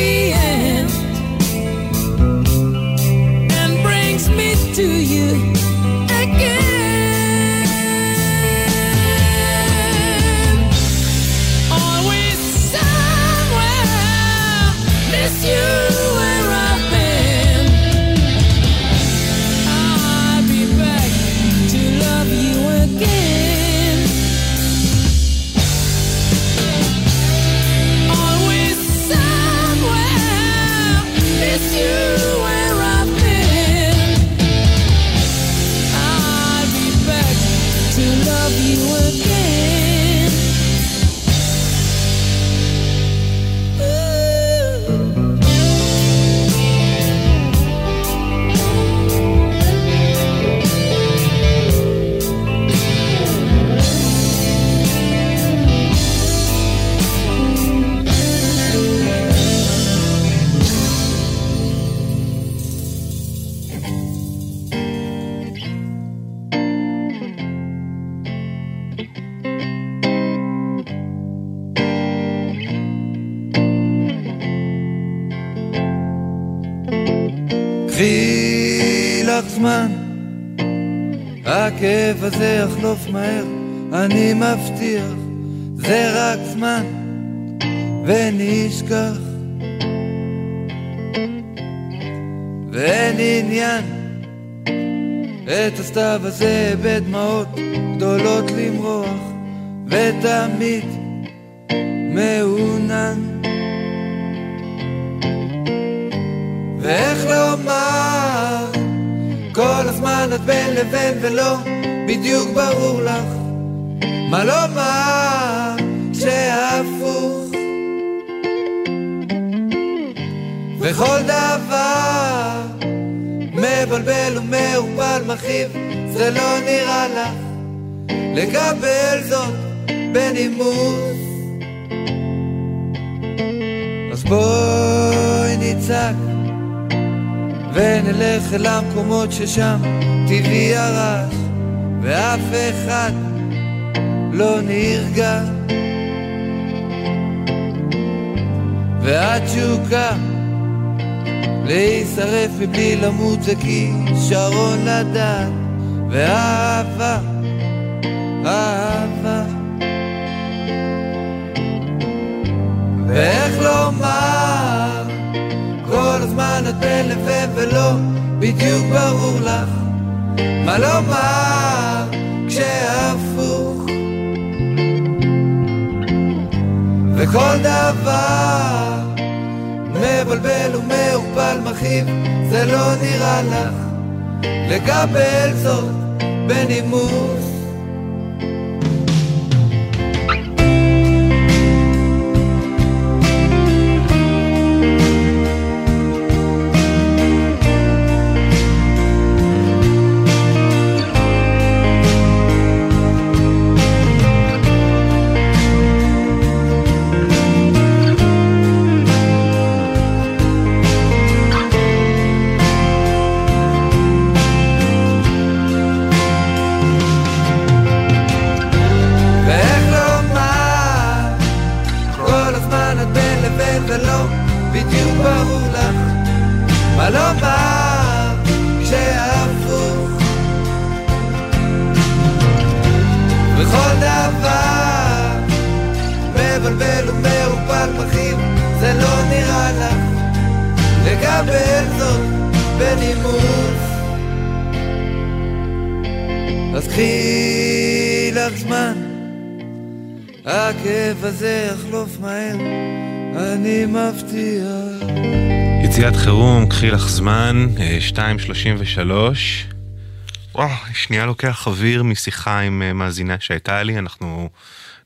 end and brings me to you again. Always somewhere, miss you where I've been. I'll be back to love you again. Always somewhere, miss you where I've been. I'll be back to love you again. קחי לך זמן, הכאב הזה יחלוף מהר, אני מבטיח, זה רק זמן, ונשכח. ואין עניין, את הסתיו הזה בדמעות גדולות למרוח, ותמיד מעונן. ואיך לומר, כל הזמן את בין לבין ולא בדיוק ברור לך מה לומר שהפוך, וכל דבר מבלבל ומעורפל מרחיב, זה לא נראה לך לקבל זאת בנימוס. אז בואי ניצג ונלך אל המקומות ששם טבעי הרעש ואף אחד לא נרגע, והתשוקה להישרף מבלי למות זה כישרון לדעת ואהבה, אהבה ואיך לומר כל הזמן את בלפה ולא בדיוק ברור לך מה לומר כשהפוך וכל דבר מבלבל ומעורפל מחיב זה לא נראה לך לקבל זאת בנימוס יציאת חירום, קחי לך זמן, 2:33. וואו, שנייה לוקח אוויר משיחה עם מאזינה שהייתה לי, אנחנו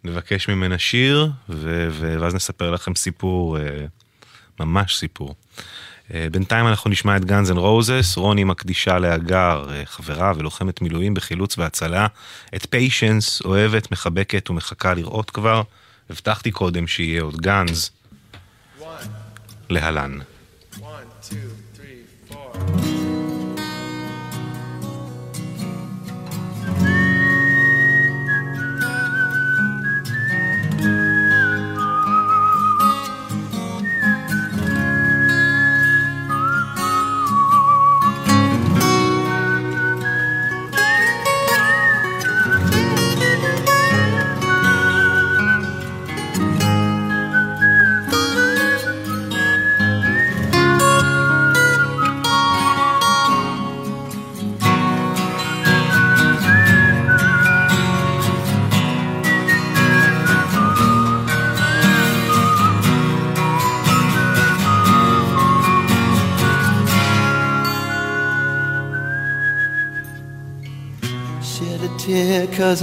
נבקש ממנה שיר, ואז נספר לכם סיפור, ממש סיפור. בינתיים אנחנו נשמע את Guns N' Roses, רוני מקדישה לאגר, חברה ולוחמת מילואים בחילוץ והצלה, את Patience, אוהבת, מחבקת ומחכה לראות כבר, הבטחתי קודם שיהיה עוד Guns, להלן. 1, 2, 3, 4. Cause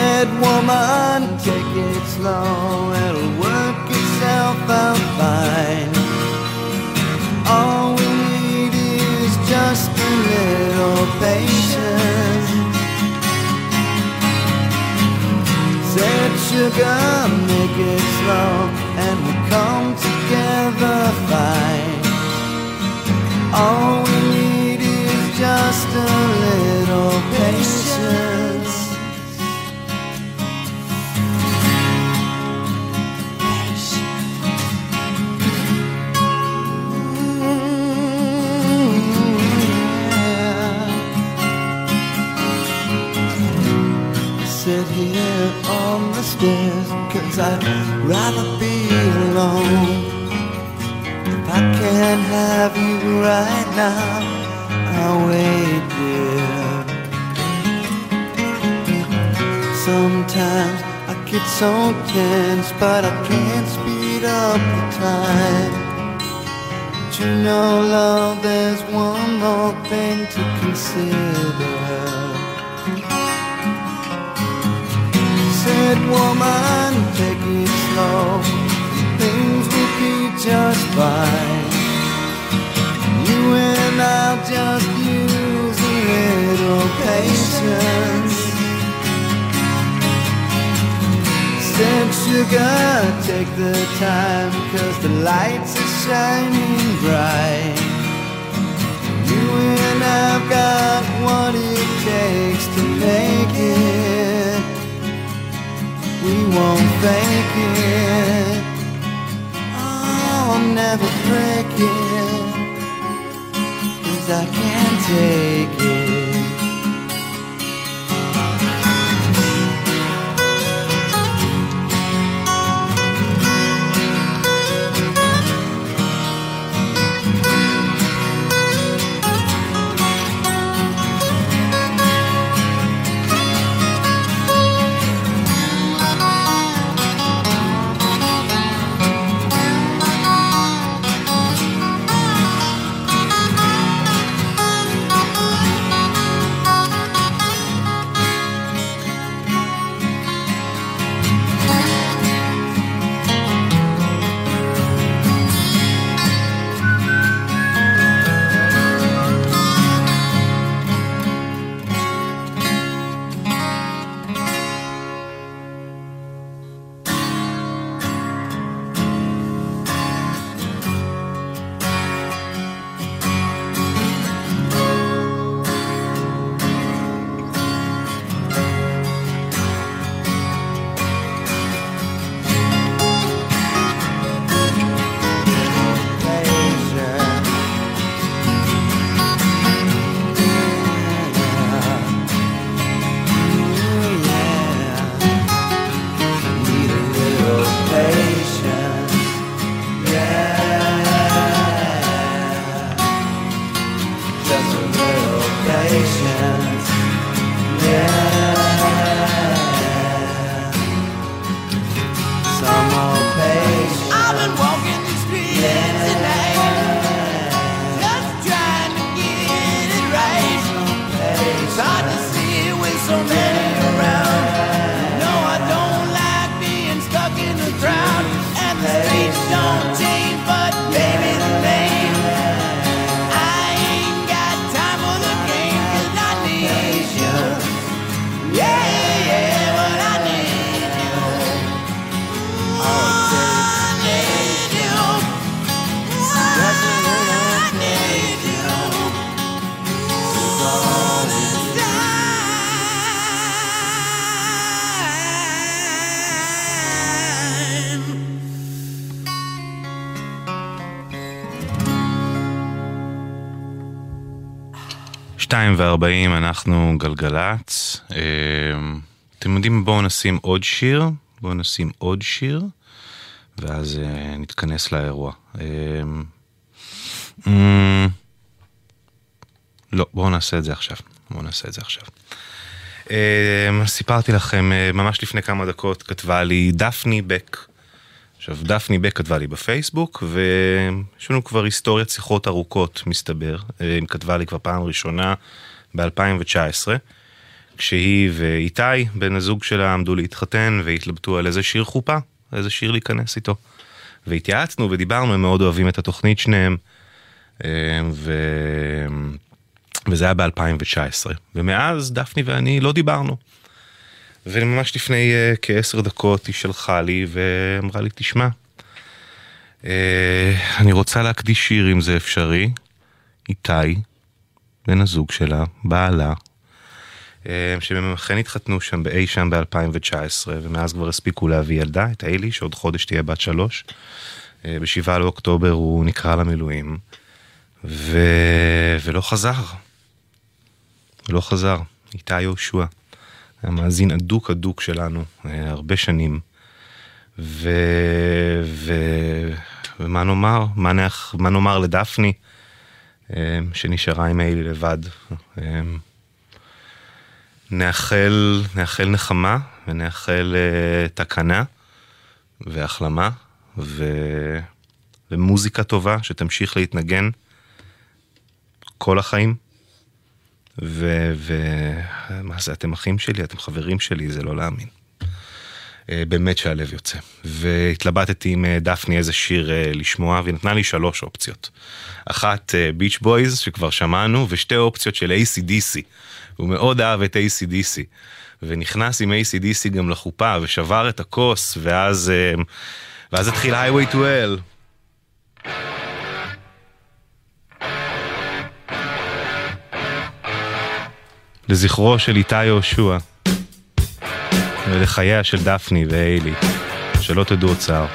Said woman, take it slow, it'll work itself out fine All we need is just a little patience Said sugar, make it slow, and we'll come together fine All we need is just a little patience Sit here on the stairs Cause I'd rather be alone If I can't have you right now I'll wait here Sometimes I get so tense But I can't speed up the time But you know, love, there's one more thing to consider Said woman, take it slow Things will be just fine just use a little patience. Said sugar, take the time, 'cause the lights are shining bright. You and I've got what it takes to make it. We won't fake it. Oh, I'll never break it, 'cause I can't take it. ו-40 אנחנו גלגלץ. אתם יודעים, בואו נשים עוד שיר ואז נתכנס לאירוע. לא, בואו נעשה את זה עכשיו. סיפרתי לכם ממש לפני כמה דקות, כתבה לי דפני בק. עכשיו, דפני בק כתבה לי בפייסבוק, ויש לנו כבר היסטוריית שיחות ארוכות, מסתבר. היא כתבה לי כבר פעם ראשונה ב-2019, כשהיא ואיתי, בן הזוג שלה, עמדו להתחתן, והתלבטו על איזה שיר חופה, איזה שיר להיכנס איתו. והתייעצנו ודיברנו, הם מאוד אוהבים את התוכנית שניהם, וזה היה ב-2019. ומאז דפני ואני לא דיברנו. וממש לפני כ10 דקות היא שלחה לי ואמרה לי, תשמע, אני רוצה להקדיש שיר אם זה אפשרי. איתי, בן הזוג שלה, בעלה, שממכן התחתנו שם באי שם ב-2019, ומאז כבר הספיקו להביא ילדה, את אלי, שעוד חודש תהיה בת 3. ב-7 לאוקטובר הוא נקרא למילואים, ולא חזר, איתי יהושע. המאזין הדוק שלנו, הרבה שנים, ומה נאמר? מה נאמר לדפני, שנשארה עם אלי לבד? נאחל נחמה, ונאחל תקנה, והחלמה, ומוזיקה טובה, שתמשיך להתנגן כל החיים. ומה זה, אתם אחים שלי, אתם חברים שלי, זה לא להאמין. באמת שהלב יוצא. והתלבטתי עם דפני איזה שיר לשמוע, והיא נתנה לי 3 אופציות. 1 ביץ' בויז, שכבר שמענו, ו2 אופציות של AC/DC. הוא מאוד אהב את AC/DC. ונכנס עם AC/DC גם לחופה, ושבר את הכוס, ואז התחיל Highway to Hell. לזכרו של איתי יהושע ולחייה של דפני ואילי, שלא תדעו עוד צער.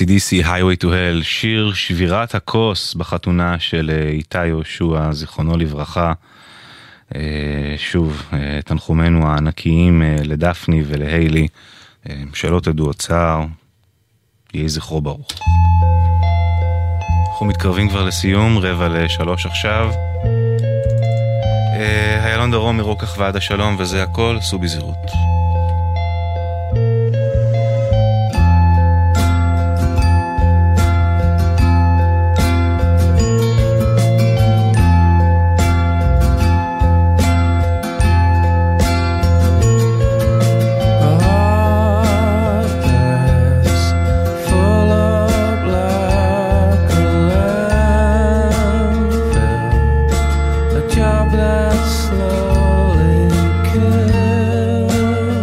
ACDC, Highway to Hell, שיר שבירת הכוס בחתונה של איתי יהושע, זיכרונו לברכה. שוב, תנחומנו הענקיים לדפני ולהילי, שלא תדעו צער, יהיה זכרו ברוך. אנחנו מתקרבים כבר לסיום, 2:45 עכשיו. הילון דרום מרוקח ועד השלום, וזה הכל, סעו בזהירות. Job that slowly kills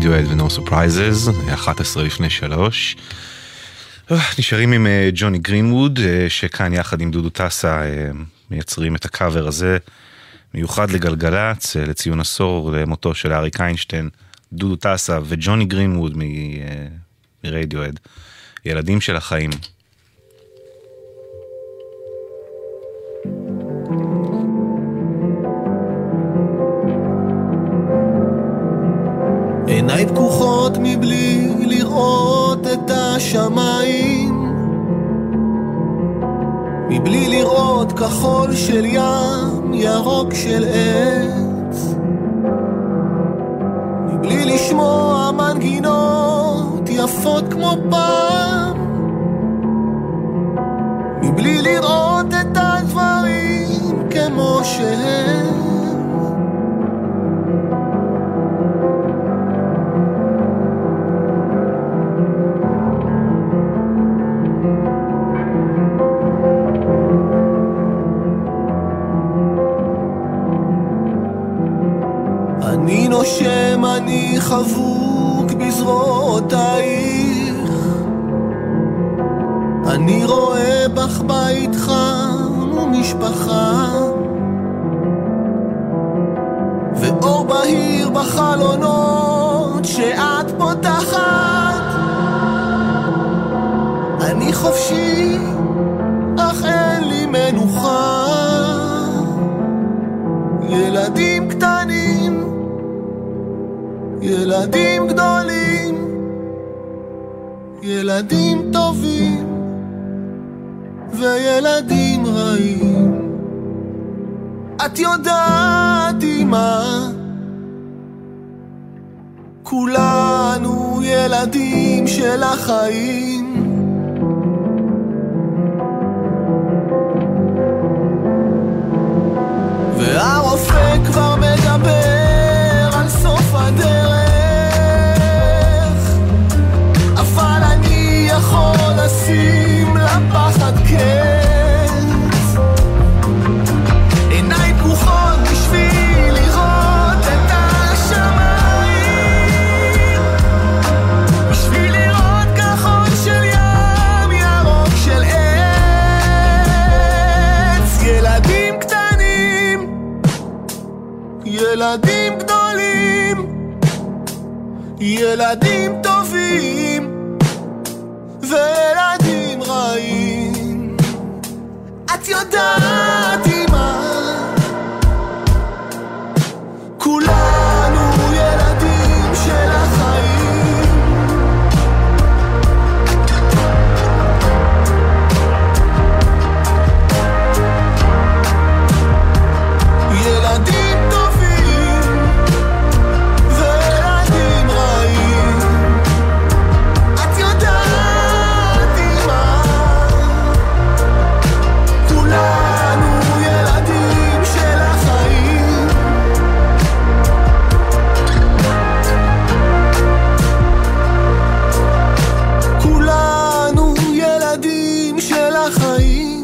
Radiohead ו-No Surprises, 11:03. נשארים עם ג'וני גרינווד, שכאן יחד עם דודו טסה מייצרים את הקאבר הזה, מיוחד לגלגלץ, לציון עשור למותו של אריק איינשטיין, דודו טסה וג'וני גרינווד מ-Radiohead, ילדים של החיים. עיניי פקוחות מבלי לראות את השמיים, מבלי לראות כחול של ים, ירוק של עץ, מבלי לשמוע מנגינות יפות כמו פעם, מבלי לראות את הדברים כמו שהם. אני נושם, אני חבוק בזרועותייך, אני רואה בך בית חם ומשפחה, ואור בהיר בחלונות שאת פותחת. אני חופשי, אך אין לי מנוחה, ילדים קטנים, ילדים גדולים, ילדים טובים וילדים רעים. את יודעת אמא, כולנו ילדים של החיים. והרופא כבר מדבר על סוף הדרך, אבל אני יכול לשים לפחד קץ. עיניי פקוחות בשביל לראות את השמיים, בשביל לראות כחול של ים, ירוק של עץ, ילדים קטנים, ילדים גדולים, ילדים טובים וילדים רעים. את יודעת אמא, כולנו ילדים של החיים. ילדים טובים וילדים רעים. את יודעת אמא, כולנו ילדים של החיים. כולנו ילדים של החיים.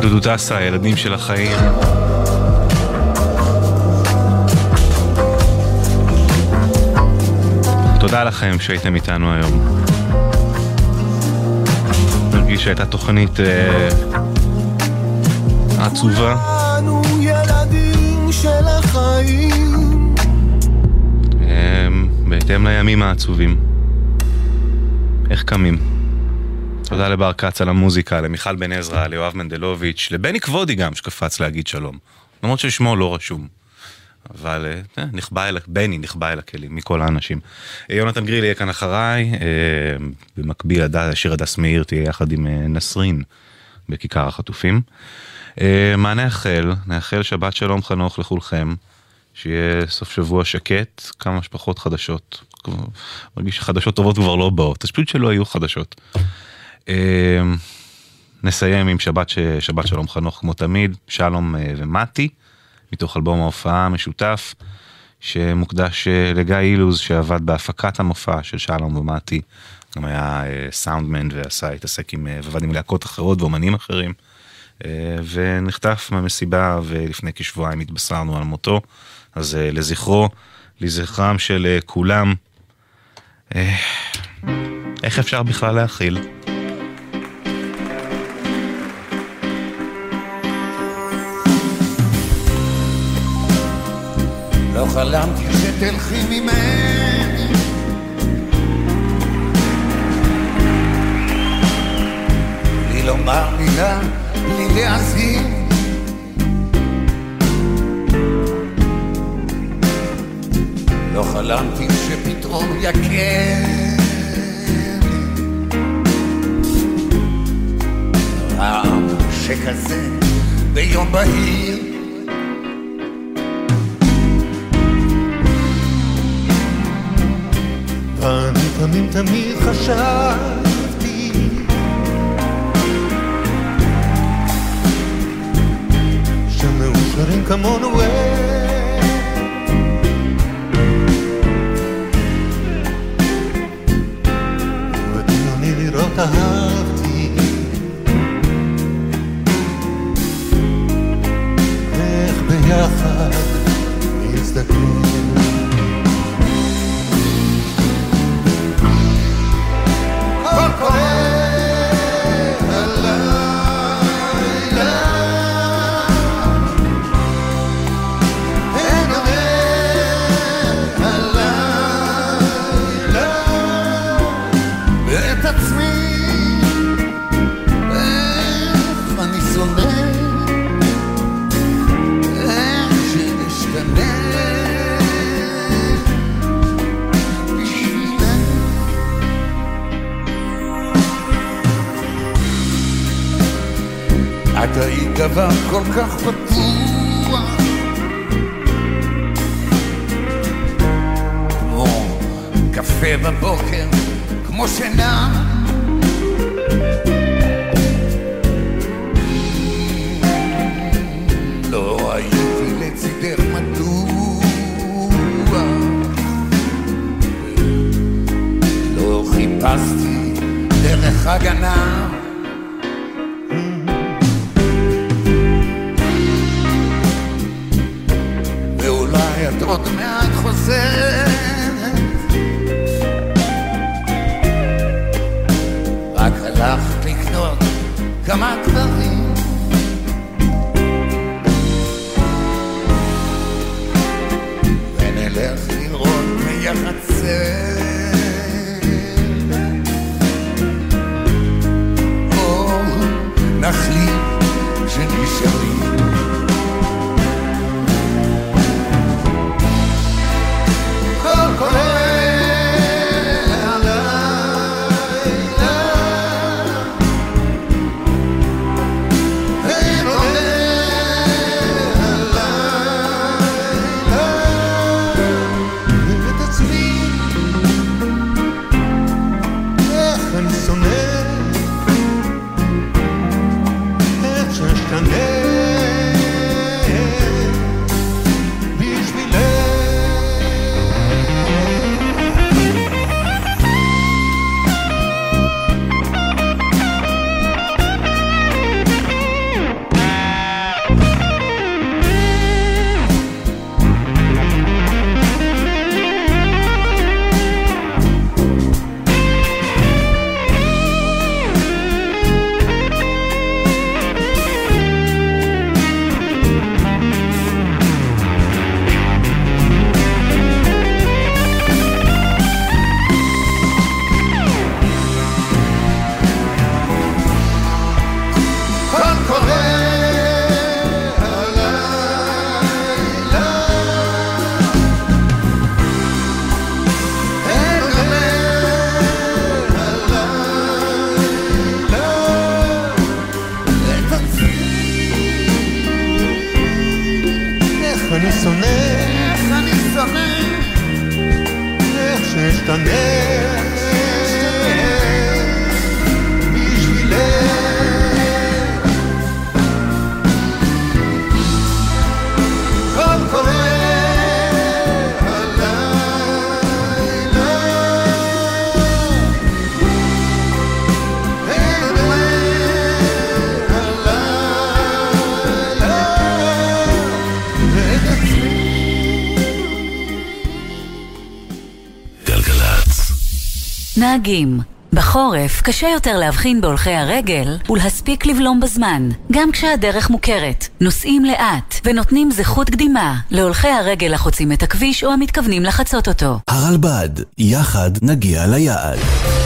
דודו טסה, הילדים של החיים. תודה לכם שהייתם איתנו היום. נרגיש שהייתה תוכנית עצובה. כולנו ילדים של החיים. בהתאם לימים העצובים. איך קמים? תודה לבר קץ על המוזיקה, למיכל בן עזרא, ליואב מנדלוביץ', לבני כבודי גם שקפץ להגיד שלום. למרות ששמו לא רשום. אבל בני נכבה אל הכלים מכל האנשים. יונתן גריל יהיה כאן אחריי, במקביל שיר הדס מאיר תהיה יחד עם נסרין בכיכר החטופים. מה נאחל? נאחל שבת שלום חנוך לכולכם, שיהיה סוף שבוע שקט, כמה שפחות חדשות. מרגיש שחדשות טובות כבר לא באות, אז פשוט שלא היו חדשות. נסיים עם שבת שלום חנוך כמו תמיד, שלום ומתי, מתוך אלבום ההופעה המשותף, שמוקדש לגיא אילוז שעבד בהפקת המופע של שלום ומתי, גם היה סאונדמן ועבד עם להקות אחרות ואומנים אחרים, ונחטף מהמסיבה ולפני כשבועיים התבשרנו על מותו, אז לזכרו, לזכרם של כולם, איך אפשר בכלל להכיל? לא חלמתי שתלכי ממני, בלי לומר מילה, בלי להזהיר, לא חלמתי שפתרון יקר העם שכזה ביום בהיר, ואני תמיד חשבתי שמאושרים כמונו ותיוני לראות אהב יחד להזדקן. כל קורא הלילה אין אומר הלילה ואת עצמי איך אני שונא אתה היית דבר כל כך בטוח כמו קפה בבוקר, כמו שינה לא הייתי לצידך מדוע לא חיפשתי דרך הגנה עוד מעט חוזרת רק הלכת לקנות כמה דברים ונלך לראות ביחד סרט או נחליט שנשארים Tanel, Michel. נהגים, בחורף קשה יותר להבחין בהולכי הרגל ולהספיק לבלום בזמן, גם כשהדרך מוכרת. נוסעים לאט ונותנים זכות קדימה להולכי הרגל החוצים את הכביש או המתכוונים לחצות אותו. הרלב"ד, יחד נגיע ליעד.